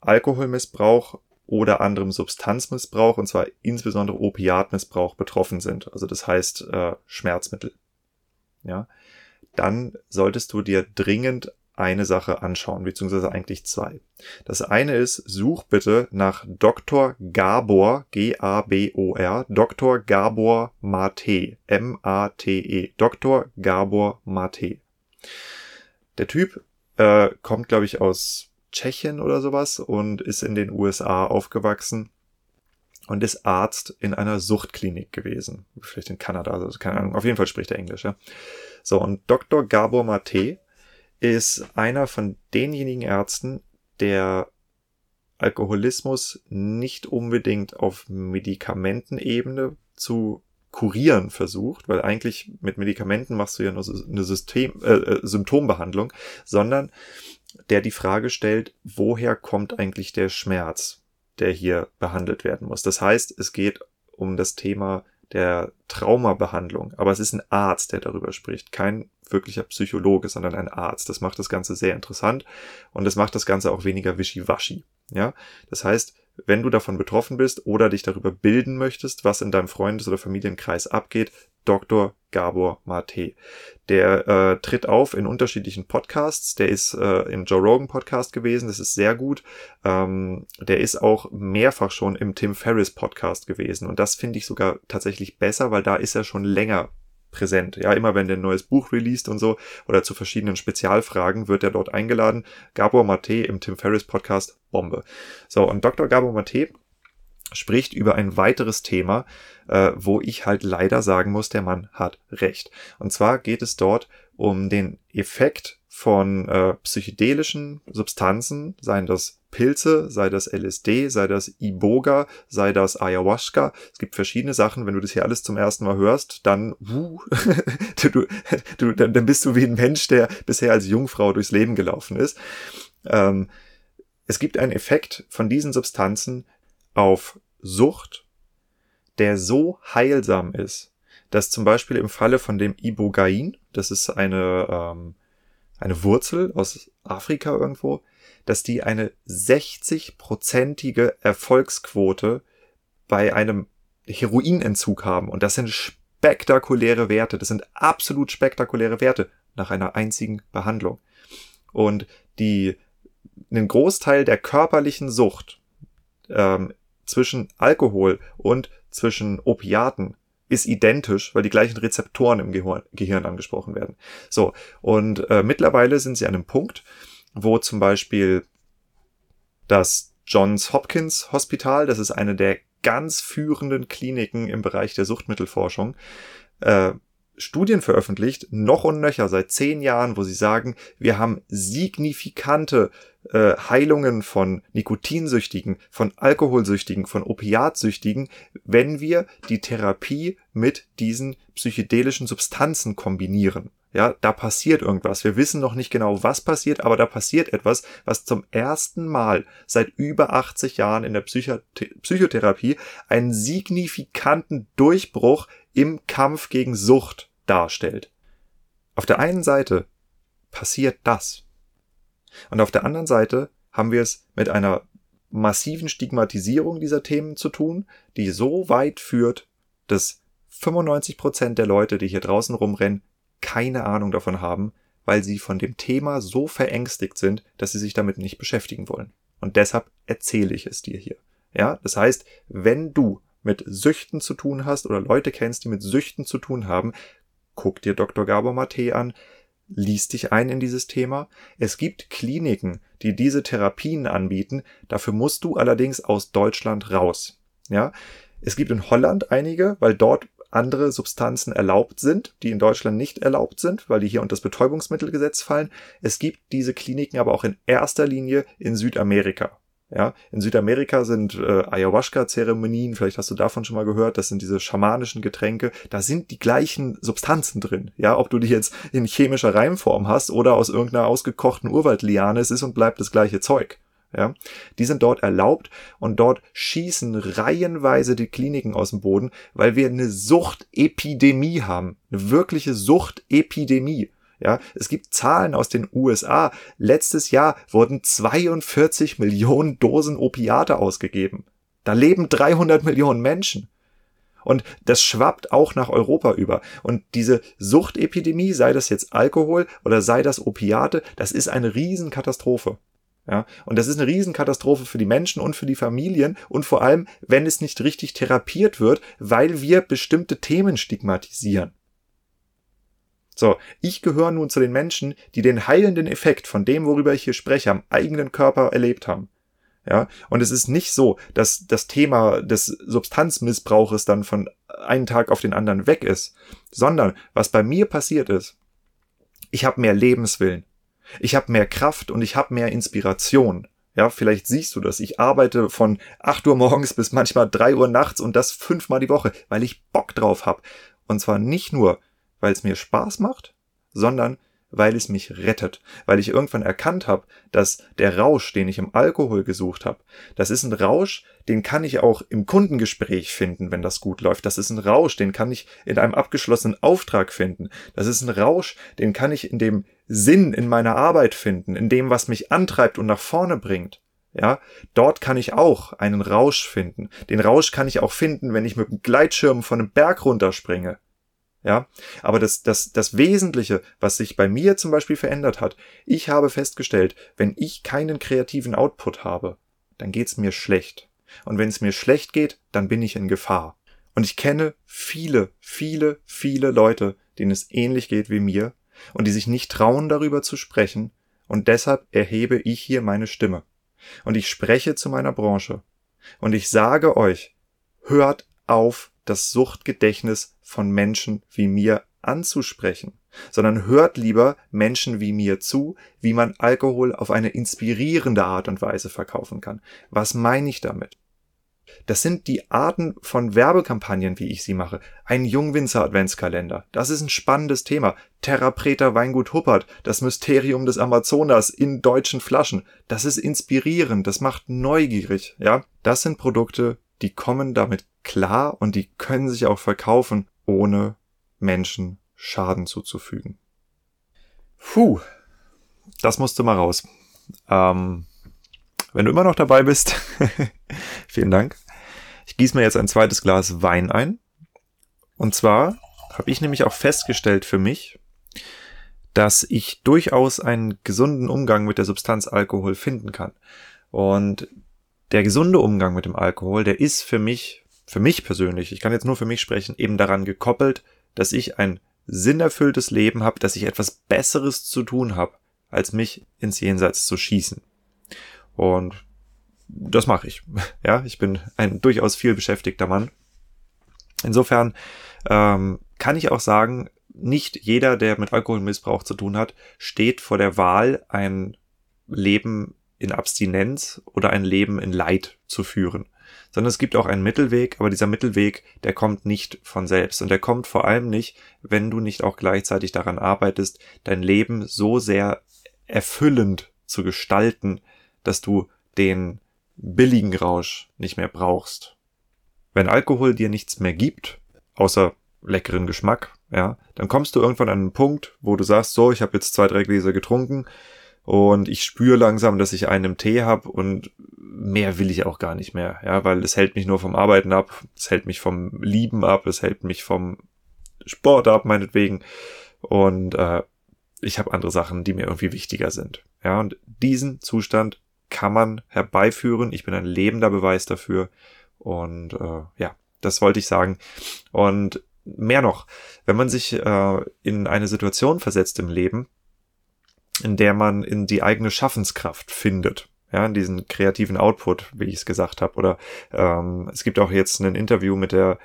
Alkoholmissbrauch oder anderem Substanzmissbrauch, und zwar insbesondere Opiatmissbrauch, betroffen sind, also das heißt äh, Schmerzmittel, ja, dann solltest du dir dringend eine Sache anschauen, beziehungsweise eigentlich zwei. Das eine ist, such bitte nach Doktor Gabor, G A B O R, Doktor Gabor Maté, M A T E, Doktor Gabor Maté. Der Typ äh, kommt, glaube ich, aus Tschechien oder sowas und ist in den U S A aufgewachsen und ist Arzt in einer Suchtklinik gewesen. Vielleicht in Kanada, also keine Ahnung, auf jeden Fall spricht er Englisch, ja. So, und Doktor Gabor Maté ist einer von denjenigen Ärzten, der Alkoholismus nicht unbedingt auf Medikamentenebene zu kurieren versucht, weil eigentlich mit Medikamenten machst du ja nur eine System, äh, Symptombehandlung, sondern der die Frage stellt, woher kommt eigentlich der Schmerz, der hier behandelt werden muss. Das heißt, es geht um das Thema der Traumabehandlung. Aber es ist ein Arzt, der darüber spricht. Kein wirklicher Psychologe, sondern ein Arzt. Das macht das Ganze sehr interessant und das macht das Ganze auch weniger wischiwaschi. Ja? Das heißt, wenn du davon betroffen bist oder dich darüber bilden möchtest, was in deinem Freundes- oder Familienkreis abgeht, Doktor Gabor Maté. Der äh, tritt auf in unterschiedlichen Podcasts. Der ist äh, im Joe Rogan Podcast gewesen. Das ist sehr gut. Ähm, der ist auch mehrfach schon im Tim Ferriss Podcast gewesen. Und das finde ich sogar tatsächlich besser, weil da ist er schon länger präsent. Ja, immer wenn der ein neues Buch released und so oder zu verschiedenen Spezialfragen wird er dort eingeladen. Gabor Maté im Tim Ferriss Podcast, Bombe. So, und Doktor Gabor Maté spricht über ein weiteres Thema, äh, wo ich halt leider sagen muss, der Mann hat recht. Und zwar geht es dort um den Effekt von äh, psychedelischen Substanzen, seien das Pilze, sei das L S D, sei das Iboga, sei das Ayahuasca. Es gibt verschiedene Sachen. Wenn du das hier alles zum ersten Mal hörst, dann, uh, du, du, dann bist du wie ein Mensch, der bisher als Jungfrau durchs Leben gelaufen ist. Ähm, es gibt einen Effekt von diesen Substanzen auf Sucht, der so heilsam ist, dass zum Beispiel im Falle von dem Ibogain, das ist eine ähm, eine Wurzel aus Afrika irgendwo, dass die eine sechzig-prozentige Erfolgsquote bei einem Heroinentzug haben. Und das sind spektakuläre Werte. Das sind absolut spektakuläre Werte nach einer einzigen Behandlung. Und die einen Großteil der körperlichen Sucht ähm, zwischen Alkohol und zwischen Opiaten ist identisch, weil die gleichen Rezeptoren im Gehirn, Gehirn angesprochen werden. So, und äh, mittlerweile sind sie an einem Punkt, wo zum Beispiel das Johns Hopkins Hospital, das ist eine der ganz führenden Kliniken im Bereich der Suchtmittelforschung, äh, Studien veröffentlicht, noch und nöcher seit zehn Jahren, wo sie sagen, wir haben signifikante äh, Heilungen von Nikotinsüchtigen, von Alkoholsüchtigen, von Opiatsüchtigen, wenn wir die Therapie mit diesen psychedelischen Substanzen kombinieren. Ja, da passiert irgendwas. Wir wissen noch nicht genau, was passiert, aber da passiert etwas, was zum ersten Mal seit über achtzig Jahren in der Psychothe- Psychotherapie einen signifikanten Durchbruch im Kampf gegen Sucht darstellt. Auf der einen Seite passiert das. Und auf der anderen Seite haben wir es mit einer massiven Stigmatisierung dieser Themen zu tun, die so weit führt, dass fünfundneunzig Prozent der Leute, die hier draußen rumrennen, keine Ahnung davon haben, weil sie von dem Thema so verängstigt sind, dass sie sich damit nicht beschäftigen wollen. Und deshalb erzähle ich es dir hier. Ja, das heißt, wenn du mit Süchten zu tun hast oder Leute kennst, die mit Süchten zu tun haben, guck dir Doktor Gabor Maté an, lies dich ein in dieses Thema. Es gibt Kliniken, die diese Therapien anbieten, dafür musst du allerdings aus Deutschland raus. Ja, es gibt in Holland einige, weil dort andere Substanzen erlaubt sind, die in Deutschland nicht erlaubt sind, weil die hier unter das Betäubungsmittelgesetz fallen. Es gibt diese Kliniken aber auch in erster Linie in Südamerika. Ja, in Südamerika sind äh, Ayahuasca-Zeremonien, vielleicht hast du davon schon mal gehört, das sind diese schamanischen Getränke, da sind die gleichen Substanzen drin, ja, ob du die jetzt in chemischer Reimform hast oder aus irgendeiner ausgekochten Urwaldliane, es ist und bleibt das gleiche Zeug, ja, die sind dort erlaubt und dort schießen reihenweise die Kliniken aus dem Boden, weil wir eine Suchtepidemie haben, eine wirkliche Suchtepidemie. Ja, es gibt Zahlen aus den U S A. Letztes Jahr wurden zweiundvierzig Millionen Dosen Opiate ausgegeben. Da leben dreihundert Millionen Menschen. Und das schwappt auch nach Europa über. Und diese Suchtepidemie, sei das jetzt Alkohol oder sei das Opiate, das ist eine Riesenkatastrophe. Ja, und das ist eine Riesenkatastrophe für die Menschen und für die Familien und vor allem, wenn es nicht richtig therapiert wird, weil wir bestimmte Themen stigmatisieren. So, ich gehöre nun zu den Menschen, die den heilenden Effekt von dem, worüber ich hier spreche, am eigenen Körper erlebt haben. Ja, und es ist nicht so, dass das Thema des Substanzmissbrauches dann von einem Tag auf den anderen weg ist, sondern was bei mir passiert ist, ich habe mehr Lebenswillen, ich habe mehr Kraft und ich habe mehr Inspiration. Ja, vielleicht siehst du das. Ich arbeite von acht Uhr morgens bis manchmal drei Uhr nachts und das fünfmal die Woche, weil ich Bock drauf habe. Und zwar nicht nur, weil es mir Spaß macht, sondern weil es mich rettet. Weil ich irgendwann erkannt habe, dass der Rausch, den ich im Alkohol gesucht habe, das ist ein Rausch, den kann ich auch im Kundengespräch finden, wenn das gut läuft. Das ist ein Rausch, den kann ich in einem abgeschlossenen Auftrag finden. Das ist ein Rausch, den kann ich in dem Sinn in meiner Arbeit finden, in dem, was mich antreibt und nach vorne bringt. Ja, dort kann ich auch einen Rausch finden. Den Rausch kann ich auch finden, wenn ich mit dem Gleitschirm von einem Berg runterspringe. Ja, aber das, das, das Wesentliche, was sich bei mir zum Beispiel verändert hat, ich habe festgestellt, wenn ich keinen kreativen Output habe, dann geht's mir schlecht. Und wenn es mir schlecht geht, dann bin ich in Gefahr. Und ich kenne viele, viele, viele Leute, denen es ähnlich geht wie mir und die sich nicht trauen, darüber zu sprechen. Und deshalb erhebe ich hier meine Stimme. Und ich spreche zu meiner Branche. Und ich sage euch, hört auf, das Suchtgedächtnis von Menschen wie mir anzusprechen, sondern hört lieber Menschen wie mir zu, wie man Alkohol auf eine inspirierende Art und Weise verkaufen kann. Was meine ich damit? Das sind die Arten von Werbekampagnen, wie ich sie mache. Ein Jungwinzer Adventskalender, das ist ein spannendes Thema. Terra Preta Weingut Huppert, das Mysterium des Amazonas in deutschen Flaschen, das ist inspirierend, das macht neugierig. Ja, das sind Produkte, die kommen damit klar und die können sich auch verkaufen, ohne Menschen Schaden zuzufügen. Puh, das musste mal raus. Ähm, wenn du immer noch dabei bist, vielen Dank. Ich gieße mir jetzt ein zweites Glas Wein ein. Und zwar habe ich nämlich auch festgestellt für mich, dass ich durchaus einen gesunden Umgang mit der Substanz Alkohol finden kann. Und der gesunde Umgang mit dem Alkohol, der ist für mich, für mich persönlich, ich kann jetzt nur für mich sprechen, eben daran gekoppelt, dass ich ein sinnerfülltes Leben habe, dass ich etwas Besseres zu tun habe, als mich ins Jenseits zu schießen. Und das mache ich. Ja, ich bin ein durchaus viel beschäftigter Mann. Insofern ähm, kann ich auch sagen, nicht jeder, der mit Alkoholmissbrauch zu tun hat, steht vor der Wahl, ein Leben in Abstinenz oder ein Leben in Leid zu führen. Sondern es gibt auch einen Mittelweg, aber dieser Mittelweg, der kommt nicht von selbst. Und der kommt vor allem nicht, wenn du nicht auch gleichzeitig daran arbeitest, dein Leben so sehr erfüllend zu gestalten, dass du den billigen Rausch nicht mehr brauchst. Wenn Alkohol dir nichts mehr gibt, außer leckeren Geschmack, ja, dann kommst du irgendwann an einen Punkt, wo du sagst, so, ich habe jetzt zwei, drei Gläser getrunken und ich spüre langsam, dass ich einen im Tee habe und mehr will ich auch gar nicht mehr, ja, weil es hält mich nur vom Arbeiten ab, es hält mich vom Lieben ab, es hält mich vom Sport ab, meinetwegen, und äh, ich habe andere Sachen, die mir irgendwie wichtiger sind, ja, und diesen Zustand kann man herbeiführen, ich bin ein lebender Beweis dafür und äh, ja, das wollte ich sagen. Und mehr noch, wenn man sich äh, in eine Situation versetzt im Leben, in der man in die eigene Schaffenskraft findet, ja, in diesen kreativen Output, wie ich es gesagt habe, oder ähm, es gibt auch jetzt ein Interview mit der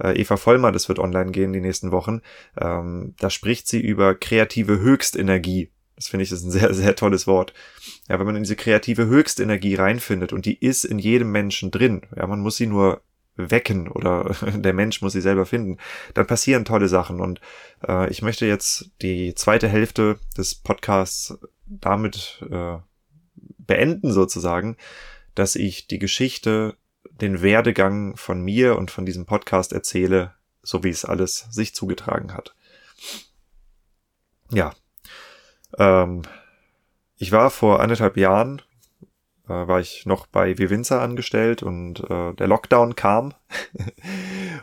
äh, Eva Vollmer, das wird online gehen die nächsten Wochen, ähm, da spricht sie über kreative Höchstenergie. Das finde ich, das ist ein sehr, sehr tolles Wort. Ja, wenn man in diese kreative Höchstenergie reinfindet und die ist in jedem Menschen drin, ja, man muss sie nur wecken oder der Mensch muss sie selber finden, dann passieren tolle Sachen. Und äh, ich möchte jetzt die zweite Hälfte des Podcasts damit äh, beenden sozusagen, dass ich die Geschichte, den Werdegang von mir und von diesem Podcast erzähle, so wie es alles sich zugetragen hat. Ja, ähm, ich war vor anderthalb Jahren war ich noch bei W. Winzer angestellt und äh, der Lockdown kam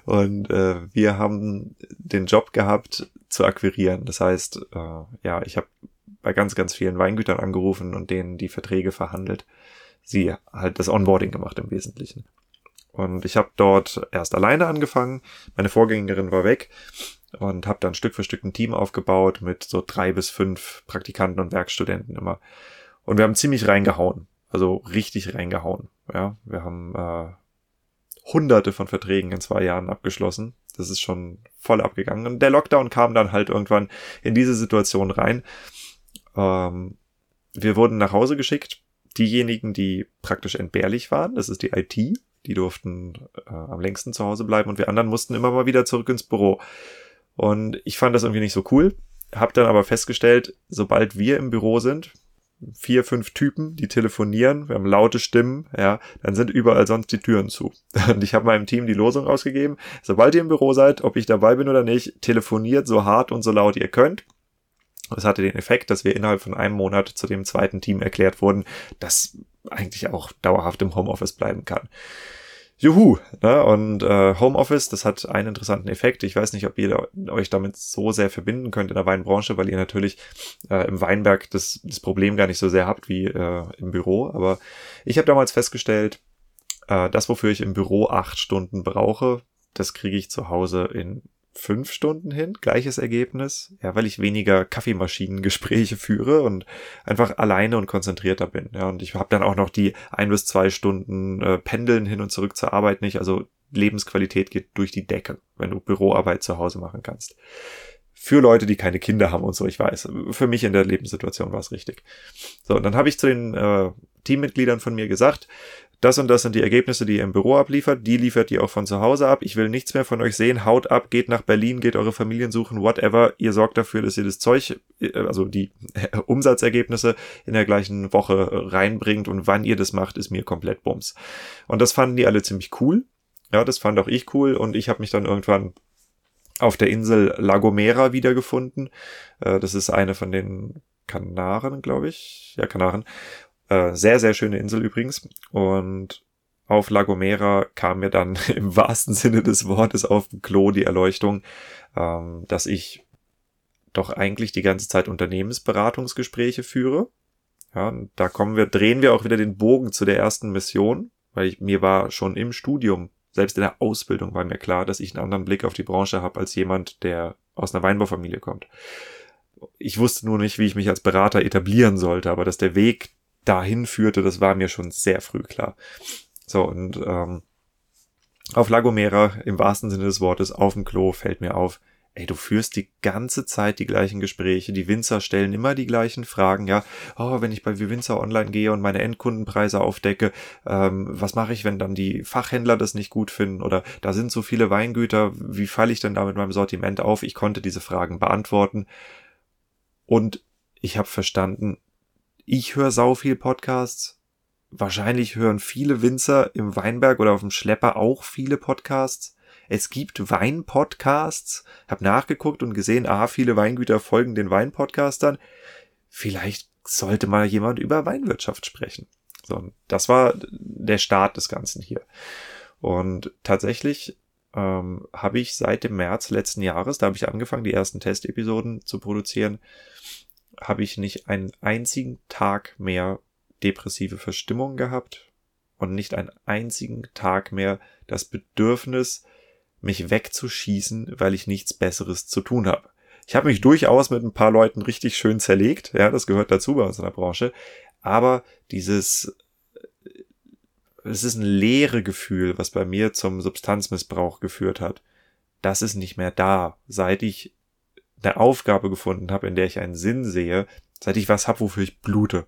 und äh, wir haben den Job gehabt zu akquirieren. Das heißt, äh, ja, ich habe bei ganz, ganz vielen Weingütern angerufen und denen die Verträge verhandelt. Sie halt das Onboarding gemacht im Wesentlichen. Und ich habe dort erst alleine angefangen. Meine Vorgängerin war weg und habe dann Stück für Stück ein Team aufgebaut mit so drei bis fünf Praktikanten und Werkstudenten immer. Und wir haben ziemlich reingehauen. Also richtig reingehauen. Ja, wir haben äh, hunderte von Verträgen in zwei Jahren abgeschlossen. Das ist schon voll abgegangen. Und der Lockdown kam dann halt irgendwann in diese Situation rein. Ähm, wir wurden nach Hause geschickt. Diejenigen, die praktisch entbehrlich waren, das ist die I T, die durften äh, am längsten zu Hause bleiben und wir anderen mussten immer mal wieder zurück ins Büro. Und ich fand das irgendwie nicht so cool. Hab dann aber festgestellt, sobald wir im Büro sind, vier, fünf Typen, die telefonieren, wir haben laute Stimmen, ja, dann sind überall sonst die Türen zu. Und ich habe meinem Team die Losung ausgegeben, sobald ihr im Büro seid, ob ich dabei bin oder nicht, telefoniert so hart und so laut ihr könnt. Das hatte den Effekt, dass wir innerhalb von einem Monat zu dem zweiten Team erklärt wurden, das eigentlich auch dauerhaft im Homeoffice bleiben kann. Juhu! Ne? Und äh, Homeoffice, das hat einen interessanten Effekt. Ich weiß nicht, ob ihr euch damit so sehr verbinden könnt in der Weinbranche, weil ihr natürlich äh, im Weinberg das, das Problem gar nicht so sehr habt wie äh, im Büro. Aber ich habe damals festgestellt, äh, das, wofür ich im Büro acht Stunden brauche, das kriege ich zu Hause in fünf Stunden hin. Gleiches Ergebnis. Ja, weil ich weniger Kaffeemaschinengespräche führe und einfach alleine und konzentrierter bin. Ja, und ich habe dann auch noch die ein bis zwei Stunden äh, Pendeln hin und zurück zur Arbeit nicht. Also Lebensqualität geht durch die Decke, wenn du Büroarbeit zu Hause machen kannst. Für Leute, die keine Kinder haben und so, ich weiß. Für mich in der Lebenssituation war es richtig. So, und dann habe ich zu den äh, Teammitgliedern von mir gesagt, das und das sind die Ergebnisse, die ihr im Büro abliefert. Die liefert ihr auch von zu Hause ab. Ich will nichts mehr von euch sehen. Haut ab, geht nach Berlin, geht eure Familien suchen, whatever. Ihr sorgt dafür, dass ihr das Zeug, also die Umsatzergebnisse in der gleichen Woche reinbringt. Und wann ihr das macht, ist mir komplett Bums. Und das fanden die alle ziemlich cool. Ja, das fand auch ich cool und ich habe mich dann irgendwann auf der Insel La Gomera wiedergefunden. Äh, das ist eine von den Kanaren, glaube ich. Ja, Kanaren. Äh, sehr, sehr schöne Insel übrigens. Und auf La Gomera kam mir dann im wahrsten Sinne des Wortes auf dem Klo die Erleuchtung, ähm, dass ich doch eigentlich die ganze Zeit Unternehmensberatungsgespräche führe. Ja, und da kommen wir, drehen wir auch wieder den Bogen zu der ersten Mission, weil ich, mir war schon im Studium, selbst in der Ausbildung war mir klar, dass ich einen anderen Blick auf die Branche habe als jemand, der aus einer Weinbaufamilie kommt. Ich wusste nur nicht, wie ich mich als Berater etablieren sollte, aber dass der Weg dahin führte, das war mir schon sehr früh klar. So, und ähm, auf La Gomera, im wahrsten Sinne des Wortes, auf dem Klo fällt mir auf, ey, du führst die ganze Zeit die gleichen Gespräche, die Winzer stellen immer die gleichen Fragen, ja, oh, wenn ich bei Winzer online gehe und meine Endkundenpreise aufdecke, ähm, was mache ich, wenn dann die Fachhändler das nicht gut finden oder da sind so viele Weingüter, wie falle ich denn da mit meinem Sortiment auf? Ich konnte diese Fragen beantworten und ich habe verstanden, ich höre sau viel Podcasts, wahrscheinlich hören viele Winzer im Weinberg oder auf dem Schlepper auch viele Podcasts. Es gibt Weinpodcasts. Hab nachgeguckt und gesehen, ah, viele Weingüter folgen den Weinpodcastern. Vielleicht sollte mal jemand über Weinwirtschaft sprechen. So, das war der Start des Ganzen hier. Und tatsächlich ähm, habe ich seit dem März letzten Jahres, da habe ich angefangen, die ersten Testepisoden zu produzieren, habe ich nicht einen einzigen Tag mehr depressive Verstimmung gehabt und nicht einen einzigen Tag mehr das Bedürfnis, mich wegzuschießen, weil ich nichts Besseres zu tun habe. Ich habe mich durchaus mit ein paar Leuten richtig schön zerlegt, ja, das gehört dazu bei uns in der Branche, aber dieses, es ist ein leere Gefühl, was bei mir zum Substanzmissbrauch geführt hat, das ist nicht mehr da, seit ich eine Aufgabe gefunden habe, in der ich einen Sinn sehe, seit ich was habe, wofür ich blute.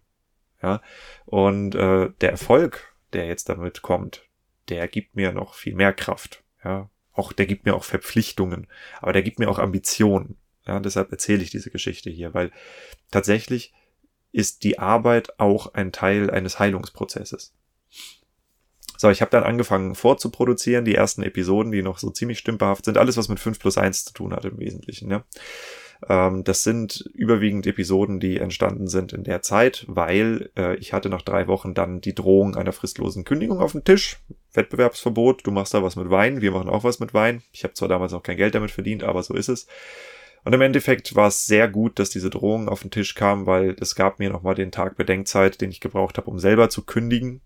Ja, und äh, der Erfolg, der jetzt damit kommt, der gibt mir noch viel mehr Kraft, ja. Auch, der gibt mir auch Verpflichtungen, aber der gibt mir auch Ambitionen. Ja, deshalb erzähle ich diese Geschichte hier, weil tatsächlich ist die Arbeit auch ein Teil eines Heilungsprozesses. So, ich habe dann angefangen vorzuproduzieren, die ersten Episoden, die noch so ziemlich stümperhaft sind, alles was mit fünf plus eins zu tun hat im Wesentlichen. Ja. Ähm, das sind überwiegend Episoden, die entstanden sind in der Zeit, weil äh, ich hatte nach drei Wochen dann die Drohung einer fristlosen Kündigung auf dem Tisch. Wettbewerbsverbot, du machst da was mit Wein, wir machen auch was mit Wein. Ich habe zwar damals noch kein Geld damit verdient, aber so ist es. Und im Endeffekt war es sehr gut, dass diese Drohung auf den Tisch kam, weil es gab mir nochmal den Tag Bedenkzeit, den ich gebraucht habe, um selber zu kündigen.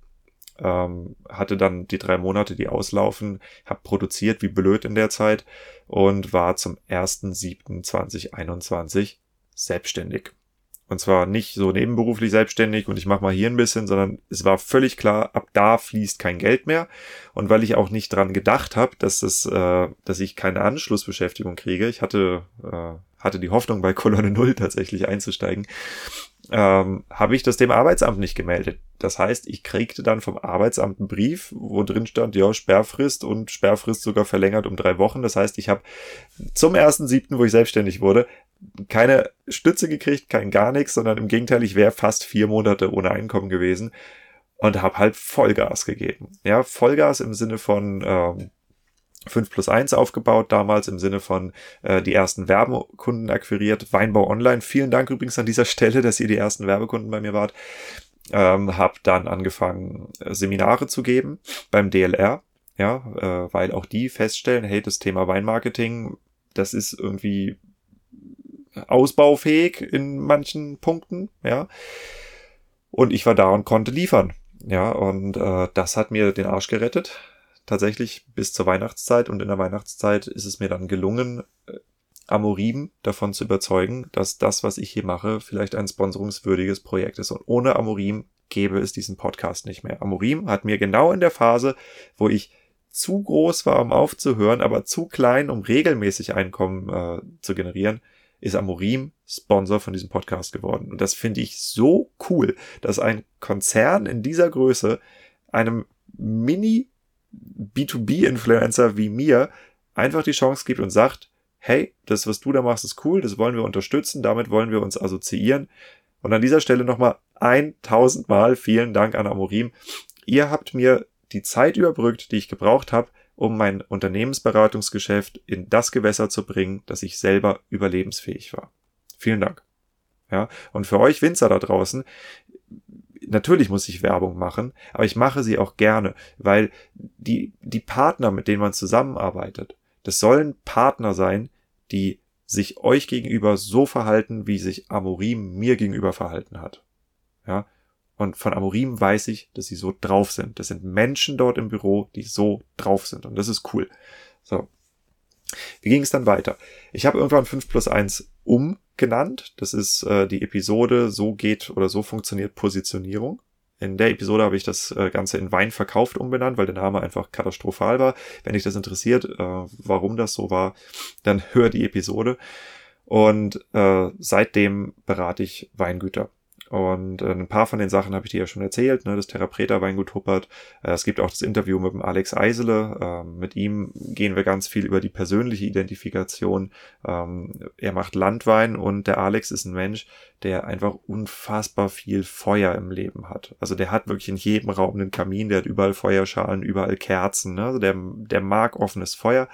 Ähm, hatte dann die drei Monate, die auslaufen, habe produziert wie blöd in der Zeit und war zum ersten siebten zweitausendeinundzwanzig selbstständig. Und zwar nicht so nebenberuflich selbstständig und ich mache mal hier ein bisschen, sondern es war völlig klar, ab da fließt kein Geld mehr. Und weil ich auch nicht dran gedacht habe, dass das, äh, dass ich keine Anschlussbeschäftigung kriege, ich hatte äh, hatte die Hoffnung, bei Kolonne Null tatsächlich einzusteigen, ähm, habe ich das dem Arbeitsamt nicht gemeldet. Das heißt, ich kriegte dann vom Arbeitsamt einen Brief, wo drin stand, ja, Sperrfrist und Sperrfrist sogar verlängert um drei Wochen. Das heißt, ich habe zum ersten siebten, wo ich selbstständig wurde, keine Stütze gekriegt, kein gar nichts, sondern im Gegenteil, ich wäre fast vier Monate ohne Einkommen gewesen und habe halt Vollgas gegeben. Ja, Vollgas im Sinne von ähm, fünf plus eins aufgebaut, damals im Sinne von äh, die ersten Werbekunden akquiriert, Weinbau Online. Vielen Dank übrigens an dieser Stelle, dass ihr die ersten Werbekunden bei mir wart. Ähm, habe dann angefangen, Seminare zu geben beim D L R, ja, äh, weil auch die feststellen, hey, das Thema Weinmarketing, das ist irgendwie ausbaufähig in manchen Punkten, ja. Und ich war da und konnte liefern, ja. Und äh, das hat mir den Arsch gerettet, tatsächlich bis zur Weihnachtszeit. Und in der Weihnachtszeit ist es mir dann gelungen, äh, Amorim davon zu überzeugen, dass das, was ich hier mache, vielleicht ein sponsorungswürdiges Projekt ist. Und ohne Amorim gäbe es diesen Podcast nicht mehr. Amorim hat mir genau in der Phase, wo ich zu groß war, um aufzuhören, aber zu klein, um regelmäßig Einkommen äh, zu generieren, ist Amorim Sponsor von diesem Podcast geworden. Und das finde ich so cool, dass ein Konzern in dieser Größe einem Mini-B zwei B Influencer wie mir einfach die Chance gibt und sagt, hey, das, was du da machst, ist cool, das wollen wir unterstützen, damit wollen wir uns assoziieren. Und an dieser Stelle nochmal eintausendmal vielen Dank an Amorim. Ihr habt mir die Zeit überbrückt, die ich gebraucht habe, um mein Unternehmensberatungsgeschäft in das Gewässer zu bringen, dass ich selber überlebensfähig war. Vielen Dank. Ja, und für euch Winzer da draußen, natürlich muss ich Werbung machen, aber ich mache sie auch gerne, weil die, die Partner, mit denen man zusammenarbeitet, das sollen Partner sein, die sich euch gegenüber so verhalten, wie sich Amorim mir gegenüber verhalten hat. Ja, und von Amorim weiß ich, dass sie so drauf sind. Das sind Menschen dort im Büro, die so drauf sind. Und das ist cool. So. Wie ging es dann weiter? Ich habe irgendwann fünf plus eins umgenannt. Das ist äh, die Episode So geht oder so funktioniert Positionierung. In der Episode habe ich das Ganze in Wein verkauft umbenannt, weil der Name einfach katastrophal war. Wenn dich das interessiert, äh, warum das so war, dann hör die Episode. Und äh, seitdem berate ich Weingüter. Und äh, ein paar von den Sachen habe ich dir ja schon erzählt, ne? Das Terra Preta Weingut Huppert. Äh, es gibt auch das Interview mit dem Alex Eisele. Äh, mit ihm gehen wir ganz viel über die persönliche Identifikation. Ähm, er macht Landwein und der Alex ist ein Mensch, der einfach unfassbar viel Feuer im Leben hat. Also der hat wirklich in jedem Raum einen Kamin, der hat überall Feuerschalen, überall Kerzen. Ne? Also der, der mag offenes Feuer.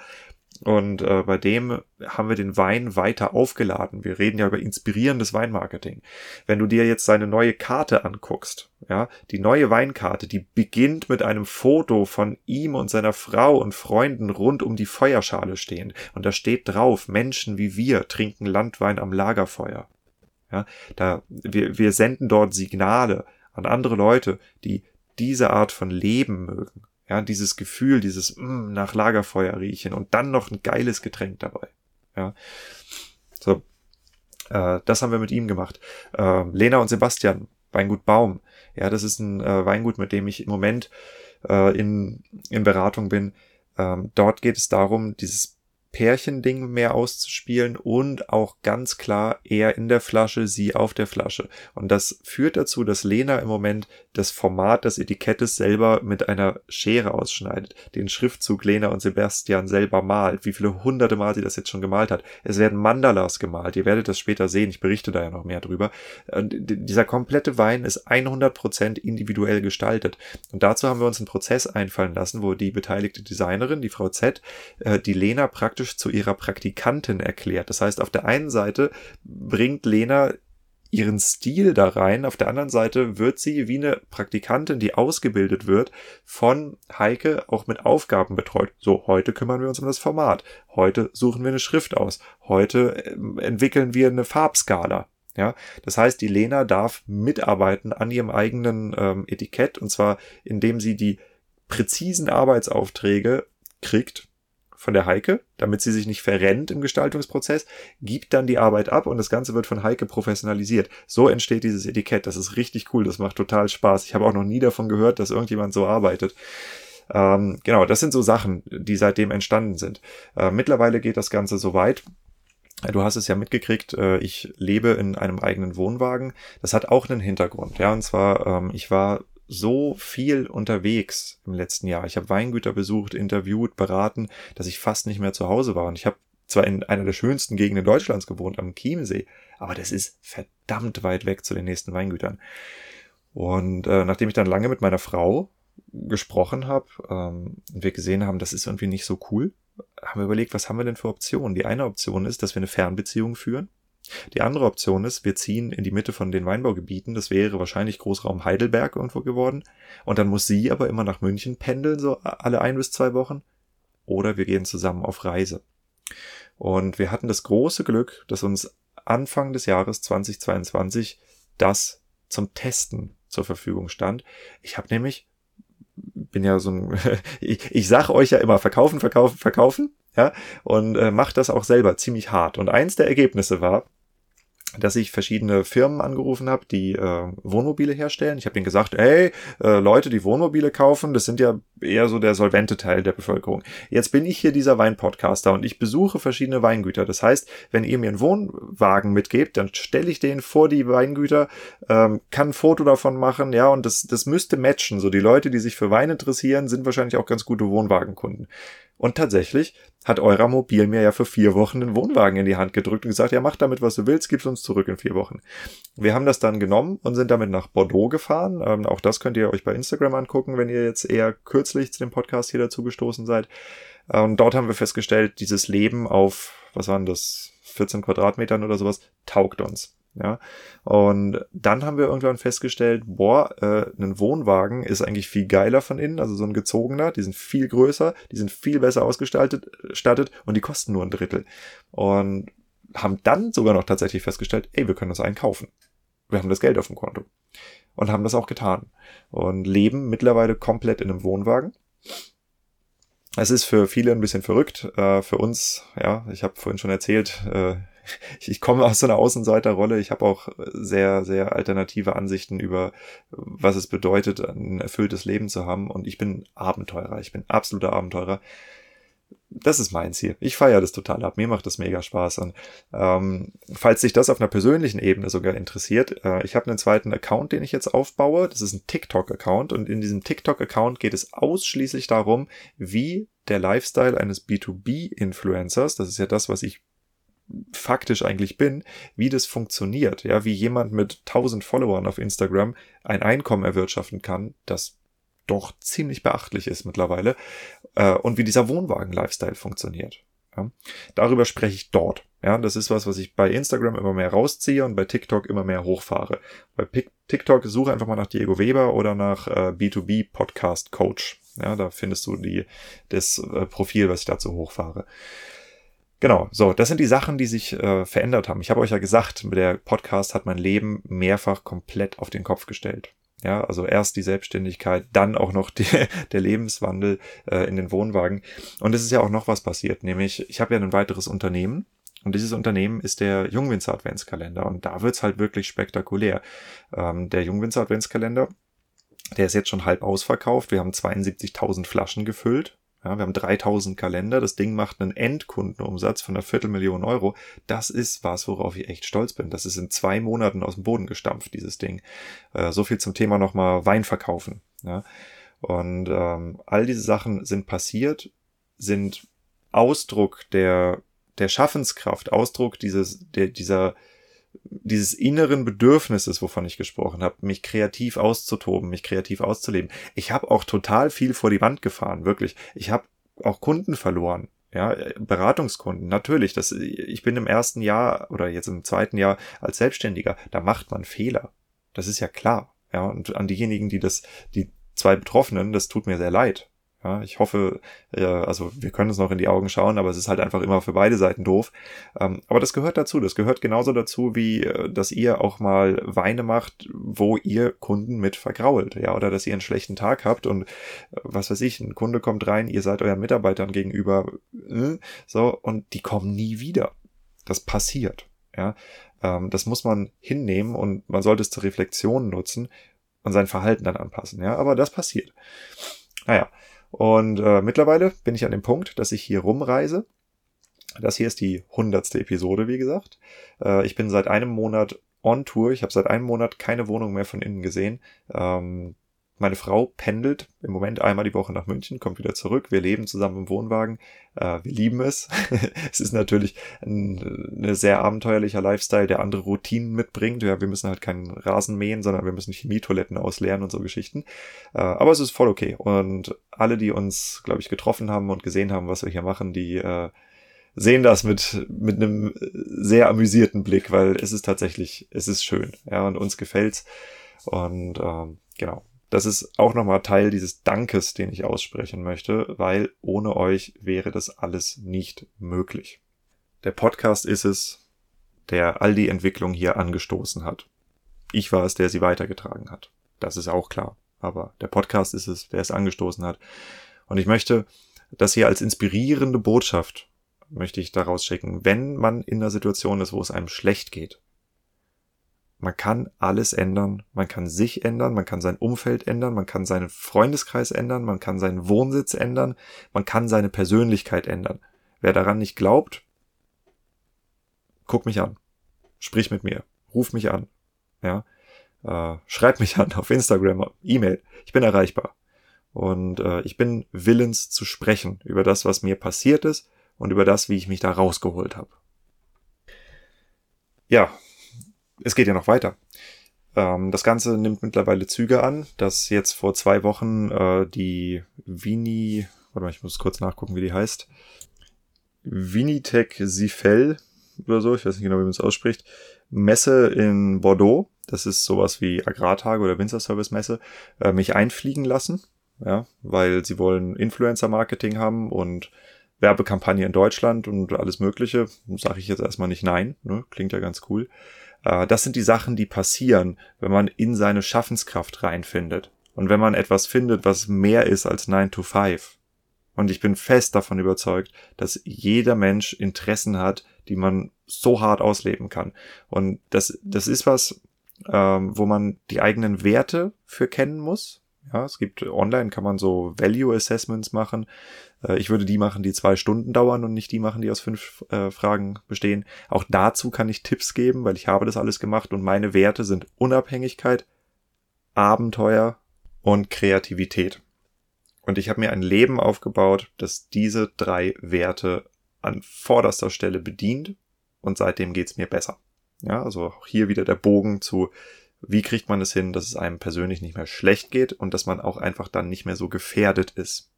Und äh, bei dem haben wir den Wein weiter aufgeladen. Wir reden ja über inspirierendes Weinmarketing. Wenn du dir jetzt seine neue Karte anguckst, ja, die neue Weinkarte, die beginnt mit einem Foto von ihm und seiner Frau und Freunden rund um die Feuerschale stehen. Und da steht drauf, Menschen wie wir trinken Landwein am Lagerfeuer. Ja, da, wir, wir senden dort Signale an andere Leute, die diese Art von Leben mögen. Ja, dieses Gefühl, dieses mh, nach Lagerfeuer riechen und dann noch ein geiles Getränk dabei. Ja, so, äh, das haben wir mit ihm gemacht. Äh, Lena und Sebastian, Weingut Baum. Ja, das ist ein äh, Weingut, mit dem ich im Moment äh, in in Beratung bin. Ähm, dort geht es darum, dieses Pärchending mehr auszuspielen und auch ganz klar er in der Flasche, sie auf der Flasche. Und das führt dazu, dass Lena im Moment das Format des Etikettes selber mit einer Schere ausschneidet, den Schriftzug Lena und Sebastian selber malt, wie viele hunderte Mal sie das jetzt schon gemalt hat. Es werden Mandalas gemalt, ihr werdet das später sehen, ich berichte da ja noch mehr drüber. Und dieser komplette Wein ist hundert Prozent individuell gestaltet. Und dazu haben wir uns einen Prozess einfallen lassen, wo die beteiligte Designerin, die Frau Z, die Lena praktisch zu ihrer Praktikantin erklärt. Das heißt, auf der einen Seite bringt Lena ihren Stil da rein, auf der anderen Seite wird sie wie eine Praktikantin, die ausgebildet wird, von Heike auch mit Aufgaben betreut. So, heute kümmern wir uns um das Format. Heute suchen wir eine Schrift aus. Heute entwickeln wir eine Farbskala. Ja, das heißt, die Lena darf mitarbeiten an ihrem eigenen ähm, Etikett, und zwar indem sie die präzisen Arbeitsaufträge kriegt von der Heike, damit sie sich nicht verrennt im Gestaltungsprozess, gibt dann die Arbeit ab und das Ganze wird von Heike professionalisiert. So entsteht dieses Etikett. Das ist richtig cool. Das macht total Spaß. Ich habe auch noch nie davon gehört, dass irgendjemand so arbeitet. Ähm, genau, das sind so Sachen, die seitdem entstanden sind. Äh, mittlerweile geht das Ganze so weit. Du hast es ja mitgekriegt, äh, ich lebe in einem eigenen Wohnwagen. Das hat auch einen Hintergrund. Ja, und zwar, ähm, ich war so viel unterwegs im letzten Jahr. Ich habe Weingüter besucht, interviewt, beraten, dass ich fast nicht mehr zu Hause war. Und ich habe zwar in einer der schönsten Gegenden Deutschlands gewohnt, am Chiemsee, aber das ist verdammt weit weg zu den nächsten Weingütern. Und äh, nachdem ich dann lange mit meiner Frau gesprochen habe ähm, und wir gesehen haben, das ist irgendwie nicht so cool, haben wir überlegt, was haben wir denn für Optionen? Die eine Option ist, dass wir eine Fernbeziehung führen. Die andere Option ist, wir ziehen in die Mitte von den Weinbaugebieten, das wäre wahrscheinlich Großraum Heidelberg irgendwo geworden, und dann muss sie aber immer nach München pendeln, so alle ein bis zwei Wochen, oder wir gehen zusammen auf Reise. Und wir hatten das große Glück, dass uns Anfang des Jahres zweitausendzweiundzwanzig das zum Testen zur Verfügung stand. Ich habe nämlich, bin ja so ein, ich, ich sag euch ja immer, verkaufen, verkaufen, verkaufen, ja, und äh, macht das auch selber ziemlich hart. Und eins der Ergebnisse war, dass ich verschiedene Firmen angerufen habe, die äh, Wohnmobile herstellen. Ich habe denen gesagt, ey, äh, Leute, die Wohnmobile kaufen, das sind ja eher so der solvente Teil der Bevölkerung. Jetzt bin ich hier dieser Weinpodcaster und ich besuche verschiedene Weingüter. Das heißt, wenn ihr mir einen Wohnwagen mitgebt, dann stelle ich den vor die Weingüter, ähm, kann ein Foto davon machen, ja, und das das müsste matchen. So, die Leute, die sich für Wein interessieren, sind wahrscheinlich auch ganz gute Wohnwagenkunden. Und tatsächlich hat Euramobil mir ja für vier Wochen einen Wohnwagen in die Hand gedrückt und gesagt, ja, mach damit, was du willst, gib's uns zurück in vier Wochen. Wir haben das dann genommen und sind damit nach Bordeaux gefahren. Ähm, auch das könnt ihr euch bei Instagram angucken, wenn ihr jetzt eher kürzlich zu dem Podcast hier dazu gestoßen seid. Und dort haben wir festgestellt, dieses Leben auf, was waren das, vierzehn Quadratmetern oder sowas, taugt uns. Ja, und dann haben wir irgendwann festgestellt, boah, äh, ein Wohnwagen ist eigentlich viel geiler von innen, also so ein gezogener, die sind viel größer, die sind viel besser ausgestaltet stattet und die kosten nur ein Drittel. Und haben dann sogar noch tatsächlich festgestellt, ey, wir können uns einen kaufen. Wir haben das Geld auf dem Konto. Und haben das auch getan. Und leben mittlerweile komplett in einem Wohnwagen. Es ist für viele ein bisschen verrückt, äh, für uns, ja, ich habe vorhin schon erzählt, äh, ich komme aus so einer Außenseiterrolle. Ich habe auch sehr, sehr alternative Ansichten über, was es bedeutet, ein erfülltes Leben zu haben. Und ich bin Abenteurer. Ich bin absoluter Abenteurer. Das ist mein Ziel. Ich feiere das total ab. Mir macht das mega Spaß. Und ähm, falls dich das auf einer persönlichen Ebene sogar interessiert, äh, ich habe einen zweiten Account, den ich jetzt aufbaue. Das ist ein TikTok-Account. Und in diesem TikTok-Account geht es ausschließlich darum, wie der Lifestyle eines B zwei B Influencers, das ist ja das, was ich faktisch eigentlich bin, wie das funktioniert, ja, wie jemand mit tausend Followern auf Instagram ein Einkommen erwirtschaften kann, das doch ziemlich beachtlich ist mittlerweile, äh, und wie dieser Wohnwagen-Lifestyle funktioniert. Ja. Darüber spreche ich dort. Ja, das ist was, was ich bei Instagram immer mehr rausziehe und bei TikTok immer mehr hochfahre. Bei TikTok suche einfach mal nach Diego Weber oder nach äh, B zwei B Podcast Coach. Ja, da findest du die, das äh, Profil, was ich dazu hochfahre. Genau, so, das sind die Sachen, die sich äh, verändert haben. Ich habe euch ja gesagt, der Podcast hat mein Leben mehrfach komplett auf den Kopf gestellt. Ja, also erst die Selbstständigkeit, dann auch noch die, der Lebenswandel äh, in den Wohnwagen. Und es ist ja auch noch was passiert, nämlich ich habe ja ein weiteres Unternehmen. Und dieses Unternehmen ist der Jungwinzer Adventskalender. Und da wird's halt wirklich spektakulär. Ähm, der Jungwinzer Adventskalender, der ist jetzt schon halb ausverkauft. Wir haben zweiundsiebzigtausend Flaschen gefüllt. Ja, wir haben dreitausend Kalender, das Ding macht einen Endkundenumsatz von einer Viertelmillion Euro. Das ist was, worauf ich echt stolz bin. Das ist in zwei Monaten aus dem Boden gestampft, dieses Ding. Äh, so viel zum Thema nochmal Wein verkaufen. Ja. Und ähm, all diese Sachen sind passiert, sind Ausdruck der, der Schaffenskraft, Ausdruck dieses, der, dieser, dieses inneren Bedürfnisses, wovon ich gesprochen habe, mich kreativ auszutoben, mich kreativ auszuleben. Ich habe auch total viel vor die Wand gefahren, wirklich. Ich habe auch Kunden verloren, ja, Beratungskunden, natürlich. Das, ich bin im ersten Jahr oder jetzt im zweiten Jahr als Selbstständiger, da macht man Fehler. Das ist ja klar. Ja, und an diejenigen, die das, die zwei Betroffenen, das tut mir sehr leid. Ja, ich hoffe, äh, also wir können uns noch in die Augen schauen, aber es ist halt einfach immer für beide Seiten doof. Ähm, aber das gehört dazu. Das gehört genauso dazu, wie dass ihr auch mal Weine macht, wo ihr Kunden mit vergrault. Ja, oder dass ihr einen schlechten Tag habt und was weiß ich, ein Kunde kommt rein, ihr seid euren Mitarbeitern gegenüber, äh, so, und die kommen nie wieder. Das passiert. Ja, ähm, das muss man hinnehmen und man sollte es zur Reflexion nutzen und sein Verhalten dann anpassen. Ja, aber das passiert. Naja. Und äh, mittlerweile bin ich an dem Punkt, dass ich hier rumreise. Das hier ist die hundertste Episode, wie gesagt. Äh, ich bin seit einem Monat on Tour. Ich habe seit einem Monat keine Wohnung mehr von innen gesehen. Ähm, meine Frau pendelt im Moment einmal die Woche nach München, kommt wieder zurück. Wir leben zusammen im Wohnwagen. Äh, wir lieben es. Es ist natürlich ein, ein sehr abenteuerlicher Lifestyle, der andere Routinen mitbringt. Ja, wir müssen halt keinen Rasen mähen, sondern wir müssen Chemietoiletten ausleeren und so Geschichten. Äh, aber es ist voll okay. Und alle, die uns, glaube ich, getroffen haben und gesehen haben, was wir hier machen, die äh, sehen das mit mit einem sehr amüsierten Blick, weil es ist tatsächlich, es ist schön. Ja, und uns gefällt's. Und ähm, genau. Das ist auch nochmal Teil dieses Dankes, den ich aussprechen möchte, weil ohne euch wäre das alles nicht möglich. Der Podcast ist es, der all die Entwicklung hier angestoßen hat. Ich war es, der sie weitergetragen hat. Das ist auch klar. Aber der Podcast ist es, der es angestoßen hat. Und ich möchte das hier als inspirierende Botschaft, möchte ich daraus schicken, wenn man in einer Situation ist, wo es einem schlecht geht. Man kann alles ändern, man kann sich ändern, man kann sein Umfeld ändern, man kann seinen Freundeskreis ändern, man kann seinen Wohnsitz ändern, man kann seine Persönlichkeit ändern. Wer daran nicht glaubt, guck mich an, sprich mit mir, ruf mich an, ja, äh, schreib mich an auf Instagram, E-Mail, ich bin erreichbar. Und äh, ich bin willens zu sprechen über das, was mir passiert ist und über das, wie ich mich da rausgeholt habe. Ja, es geht ja noch weiter. Ähm, das Ganze nimmt mittlerweile Züge an, dass jetzt vor zwei Wochen äh, die Vini... Warte mal, ich muss kurz nachgucken, wie die heißt. Vinitec Sifel oder so, ich weiß nicht genau, wie man es ausspricht. Messe in Bordeaux, das ist sowas wie Agrartage oder Winzerservice-Messe, äh, mich einfliegen lassen, ja, weil sie wollen Influencer-Marketing haben und Werbekampagne in Deutschland und alles Mögliche. Sage ich jetzt erstmal nicht nein, ne? Klingt ja ganz cool. Äh, das sind die Sachen, die passieren, wenn man in seine Schaffenskraft reinfindet und wenn man etwas findet, was mehr ist als nine to five. Und ich bin fest davon überzeugt, dass jeder Mensch Interessen hat, die man so hart ausleben kann. Und das, das ist was, ähm, wo man die eigenen Werte für kennen muss. Ja, es gibt online, kann man so Value Assessments machen. Äh, ich würde die machen, die zwei Stunden dauern und nicht die machen, die aus fünf äh, Fragen bestehen. Auch dazu kann ich Tipps geben, weil ich habe das alles gemacht und meine Werte sind Unabhängigkeit, Abenteuer und Kreativität. Und ich habe mir ein Leben aufgebaut, das diese drei Werte an vorderster Stelle bedient. Und seitdem geht's mir besser. Ja, also auch hier wieder der Bogen zu, wie kriegt man es hin, dass es einem persönlich nicht mehr schlecht geht und dass man auch einfach dann nicht mehr so gefährdet ist.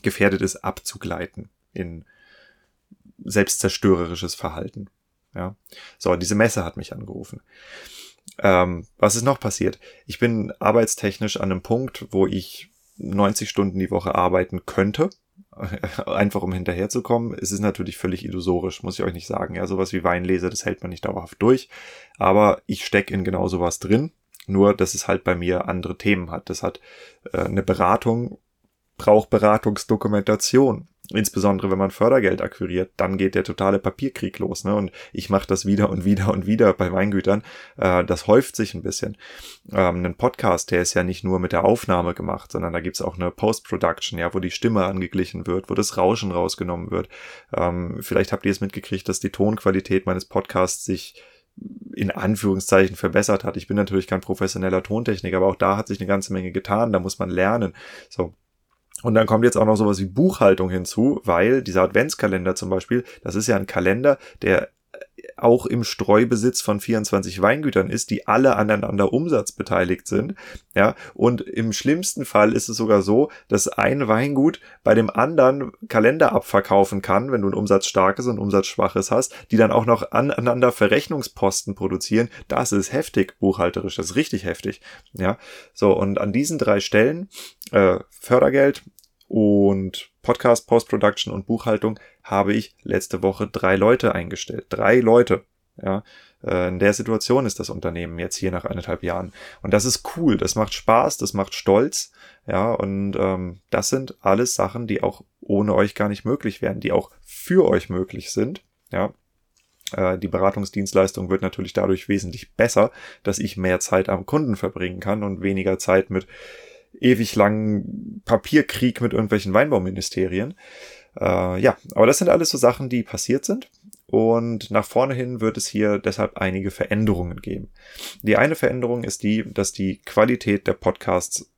Gefährdet ist, abzugleiten in selbstzerstörerisches Verhalten. Ja, so, diese Messe hat mich angerufen. Ähm, was ist noch passiert? Ich bin arbeitstechnisch an einem Punkt, wo ich neunzig Stunden die Woche arbeiten könnte, einfach um hinterherzukommen. Es ist natürlich völlig illusorisch, muss ich euch nicht sagen. Ja, sowas wie Weinlese, das hält man nicht dauerhaft durch. Aber ich stecke in genau sowas drin, nur dass es halt bei mir andere Themen hat. Das hat äh, eine Beratung, braucht Beratungsdokumentation. Insbesondere, wenn man Fördergeld akquiriert, dann geht der totale Papierkrieg los, ne? Und ich mache das wieder und wieder und wieder bei Weingütern. Äh, das häuft sich ein bisschen. Ähm, ein Podcast, der ist ja nicht nur mit der Aufnahme gemacht, sondern da gibt's auch eine Post-Production, ja, wo die Stimme angeglichen wird, wo das Rauschen rausgenommen wird. Ähm, vielleicht habt ihr es mitgekriegt, dass die Tonqualität meines Podcasts sich in Anführungszeichen verbessert hat. Ich bin natürlich kein professioneller Tontechniker, aber auch da hat sich eine ganze Menge getan. Da muss man lernen. So. Und dann kommt jetzt auch noch sowas wie Buchhaltung hinzu, weil dieser Adventskalender zum Beispiel, das ist ja ein Kalender, der auch im Streubesitz von vierundzwanzig Weingütern ist, die alle aneinander umsatzbeteiligt sind. Ja, und im schlimmsten Fall ist es sogar so, dass ein Weingut bei dem anderen Kalender abverkaufen kann, wenn du ein umsatzstarkes und ein umsatzschwaches hast, die dann auch noch aneinander Verrechnungsposten produzieren. Das ist heftig buchhalterisch, das ist richtig heftig. Ja, so, und an diesen drei Stellen, äh, Fördergeld und Podcast, Post-Production und Buchhaltung, habe ich letzte Woche drei Leute eingestellt. Drei Leute. Ja, in der Situation ist das Unternehmen jetzt hier nach eineinhalb Jahren. Und das ist cool, das macht Spaß, das macht stolz. Ja, und ähm, das sind alles Sachen, die auch ohne euch gar nicht möglich wären, die auch für euch möglich sind. Ja, äh, die Beratungsdienstleistung wird natürlich dadurch wesentlich besser, dass ich mehr Zeit am Kunden verbringen kann und weniger Zeit mit ewig langen Papierkrieg mit irgendwelchen Weinbauministerien. Äh, ja, aber das sind alles so Sachen, die passiert sind. Und nach vorne hin wird es hier deshalb einige Veränderungen geben. Die eine Veränderung ist die, dass die Qualität der Podcasts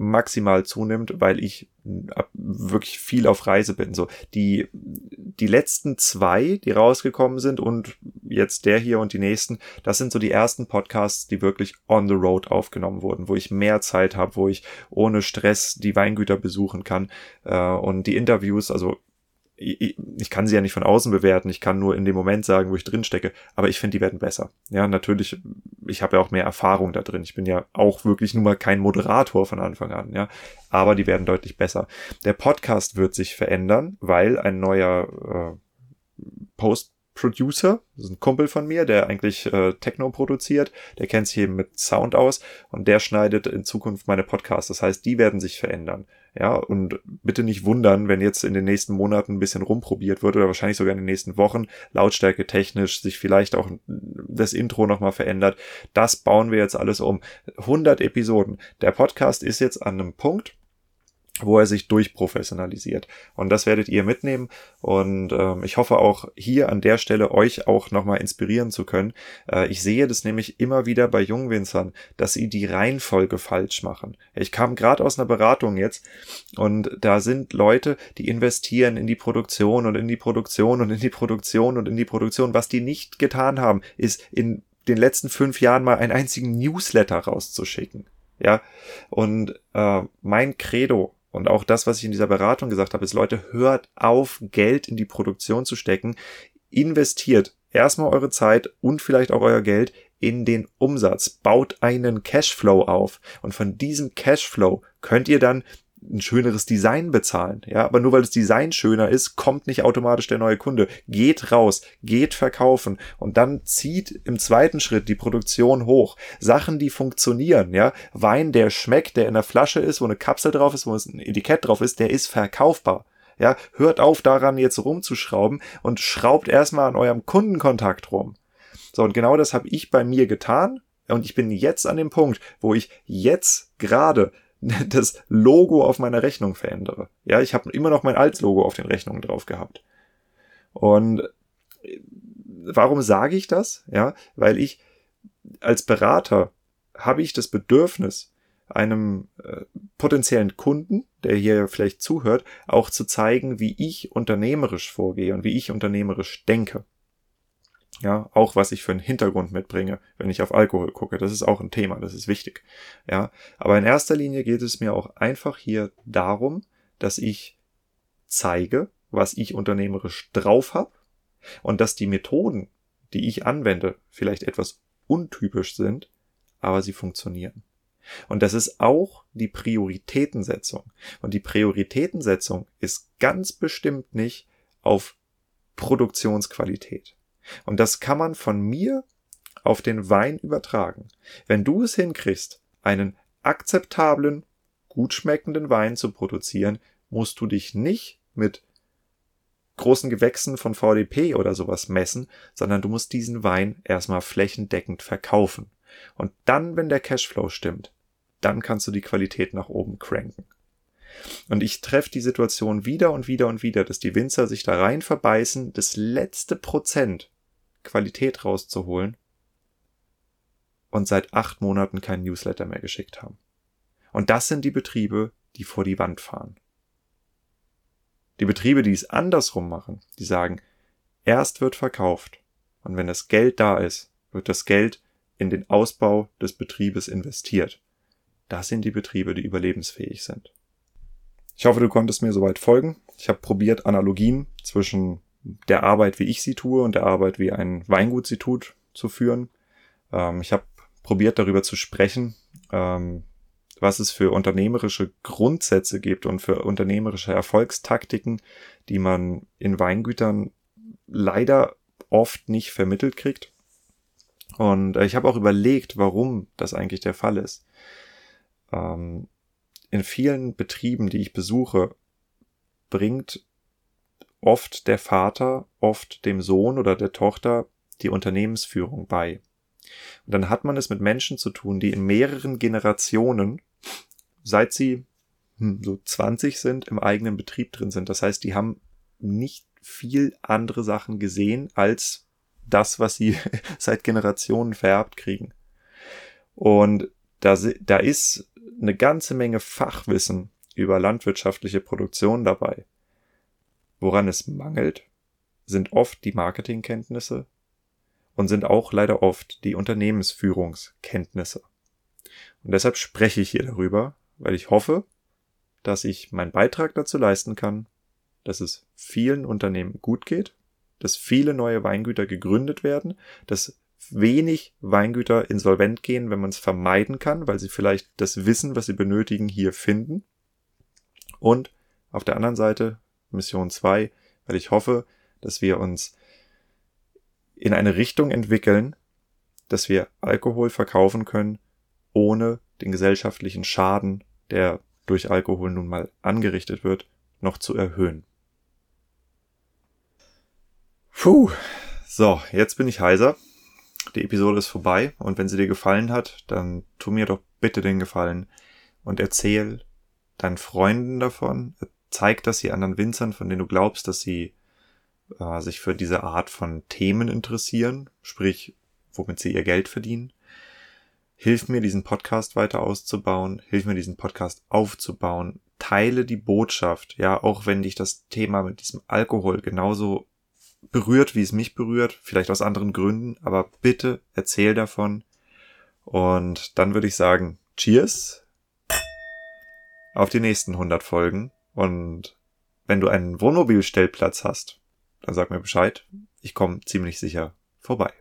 maximal zunimmt, weil ich wirklich viel auf Reise bin. So, die, die letzten zwei, die rausgekommen sind und jetzt der hier und die nächsten, das sind so die ersten Podcasts, die wirklich on the road aufgenommen wurden, wo ich mehr Zeit habe, wo ich ohne Stress die Weingüter besuchen kann, äh, und die Interviews, also ich kann sie ja nicht von außen bewerten, ich kann nur in dem Moment sagen, wo ich drin stecke, aber ich finde, die werden besser. Ja, natürlich, ich habe ja auch mehr Erfahrung da drin. Ich bin ja auch wirklich nun mal kein Moderator von Anfang an, ja, aber die werden deutlich besser. Der Podcast wird sich verändern, weil ein neuer äh, Post-Producer, das ist ein Kumpel von mir, der eigentlich äh, Techno produziert, der kennt sich eben mit Sound aus und der schneidet in Zukunft meine Podcasts. Das heißt, die werden sich verändern. Ja, und bitte nicht wundern, wenn jetzt in den nächsten Monaten ein bisschen rumprobiert wird oder wahrscheinlich sogar in den nächsten Wochen, Lautstärke technisch, sich vielleicht auch das Intro nochmal verändert. Das bauen wir jetzt alles um. hundert Episoden. Der Podcast ist jetzt an einem Punkt, wo er sich durchprofessionalisiert. Und das werdet ihr mitnehmen. Und ähm, ich hoffe auch hier an der Stelle euch auch nochmal inspirieren zu können. Äh, ich sehe das nämlich immer wieder bei Jungwinzern, dass sie die Reihenfolge falsch machen. Ich kam gerade aus einer Beratung jetzt und da sind Leute, die investieren in die Produktion und in die Produktion und in die Produktion und in die Produktion. Was die nicht getan haben, ist in den letzten fünf Jahren mal einen einzigen Newsletter rauszuschicken. Ja, und äh, mein Credo und auch das, was ich in dieser Beratung gesagt habe, ist, Leute, hört auf, Geld in die Produktion zu stecken. Investiert erstmal eure Zeit und vielleicht auch euer Geld in den Umsatz. Baut einen Cashflow auf. Und von diesem Cashflow könnt ihr dann ein schöneres Design bezahlen. Ja, aber nur weil das Design schöner ist, kommt nicht automatisch der neue Kunde. Geht raus, geht verkaufen und dann zieht im zweiten Schritt die Produktion hoch. Sachen, die funktionieren, ja. Wein, der schmeckt, der in der Flasche ist, wo eine Kapsel drauf ist, wo ein Etikett drauf ist, der ist verkaufbar. Ja, hört auf daran jetzt rumzuschrauben und schraubt erstmal an eurem Kundenkontakt rum. So, und genau das habe ich bei mir getan und ich bin jetzt an dem Punkt, wo ich jetzt gerade das Logo auf meiner Rechnung verändere. Ja, ich habe immer noch mein altes Logo auf den Rechnungen drauf gehabt. Und warum sage ich das? Ja, weil ich als Berater habe ich das Bedürfnis, einem äh, potenziellen Kunden, der hier vielleicht zuhört, auch zu zeigen, wie ich unternehmerisch vorgehe und wie ich unternehmerisch denke. Ja, auch was ich für einen Hintergrund mitbringe, wenn ich auf Alkohol gucke. Das ist auch ein Thema, das ist wichtig. Ja, aber in erster Linie geht es mir auch einfach hier darum, dass ich zeige, was ich unternehmerisch drauf habe und dass die Methoden, die ich anwende, vielleicht etwas untypisch sind, aber sie funktionieren. Und das ist auch die Prioritätensetzung. Und die Prioritätensetzung ist ganz bestimmt nicht auf Produktionsqualität. Und das kann man von mir auf den Wein übertragen. Wenn du es hinkriegst, einen akzeptablen, gut schmeckenden Wein zu produzieren, musst du dich nicht mit großen Gewächsen von V D P oder sowas messen, sondern du musst diesen Wein erstmal flächendeckend verkaufen. Und dann, wenn der Cashflow stimmt, dann kannst du die Qualität nach oben cranken. Und ich treffe die Situation wieder und wieder und wieder, dass die Winzer sich da rein verbeißen, das letzte Prozent Qualität rauszuholen und seit acht Monaten keinen Newsletter mehr geschickt haben. Und das sind die Betriebe, die vor die Wand fahren. Die Betriebe, die es andersrum machen, die sagen, erst wird verkauft und wenn das Geld da ist, wird das Geld in den Ausbau des Betriebes investiert. Das sind die Betriebe, die überlebensfähig sind. Ich hoffe, du konntest mir soweit folgen. Ich habe probiert, Analogien zwischen der Arbeit, wie ich sie tue, und der Arbeit, wie ein Weingut sie tut, zu führen. Ähm, ich habe probiert, darüber zu sprechen, ähm, was es für unternehmerische Grundsätze gibt und für unternehmerische Erfolgstaktiken, die man in Weingütern leider oft nicht vermittelt kriegt. Und äh, ich habe auch überlegt, warum das eigentlich der Fall ist. Ähm, In vielen Betrieben, die ich besuche, bringt oft der Vater, oft dem Sohn oder der Tochter die Unternehmensführung bei. Und dann hat man es mit Menschen zu tun, die in mehreren Generationen, seit sie hm, so zwanzig sind, im eigenen Betrieb drin sind. Das heißt, die haben nicht viel andere Sachen gesehen als das, was sie seit Generationen vererbt kriegen. Und da, da ist eine ganze Menge Fachwissen über landwirtschaftliche Produktion dabei. Woran es mangelt, sind oft die Marketingkenntnisse und sind auch leider oft die Unternehmensführungskenntnisse. Und deshalb spreche ich hier darüber, weil ich hoffe, dass ich meinen Beitrag dazu leisten kann, dass es vielen Unternehmen gut geht, dass viele neue Weingüter gegründet werden, dass wenig Weingüter insolvent gehen, wenn man es vermeiden kann, weil sie vielleicht das Wissen, was sie benötigen, hier finden. Und auf der anderen Seite Mission zwei, weil ich hoffe, dass wir uns in eine Richtung entwickeln, dass wir Alkohol verkaufen können, ohne den gesellschaftlichen Schaden, der durch Alkohol nun mal angerichtet wird, noch zu erhöhen. Puh, so, jetzt bin ich heiser. Die Episode ist vorbei und wenn sie dir gefallen hat, dann tu mir doch bitte den Gefallen und erzähl deinen Freunden davon, zeig das hier anderen Winzern, von denen du glaubst, dass sie äh, sich für diese Art von Themen interessieren, sprich, womit sie ihr Geld verdienen. Hilf mir, diesen Podcast weiter auszubauen, hilf mir, diesen Podcast aufzubauen, teile die Botschaft, ja, auch wenn dich das Thema mit diesem Alkohol genauso berührt, wie es mich berührt, vielleicht aus anderen Gründen, aber bitte erzähl davon. Und dann würde ich sagen, Cheers auf die nächsten hundert Folgen. Und wenn du einen Wohnmobilstellplatz hast, dann sag mir Bescheid, ich komme ziemlich sicher vorbei.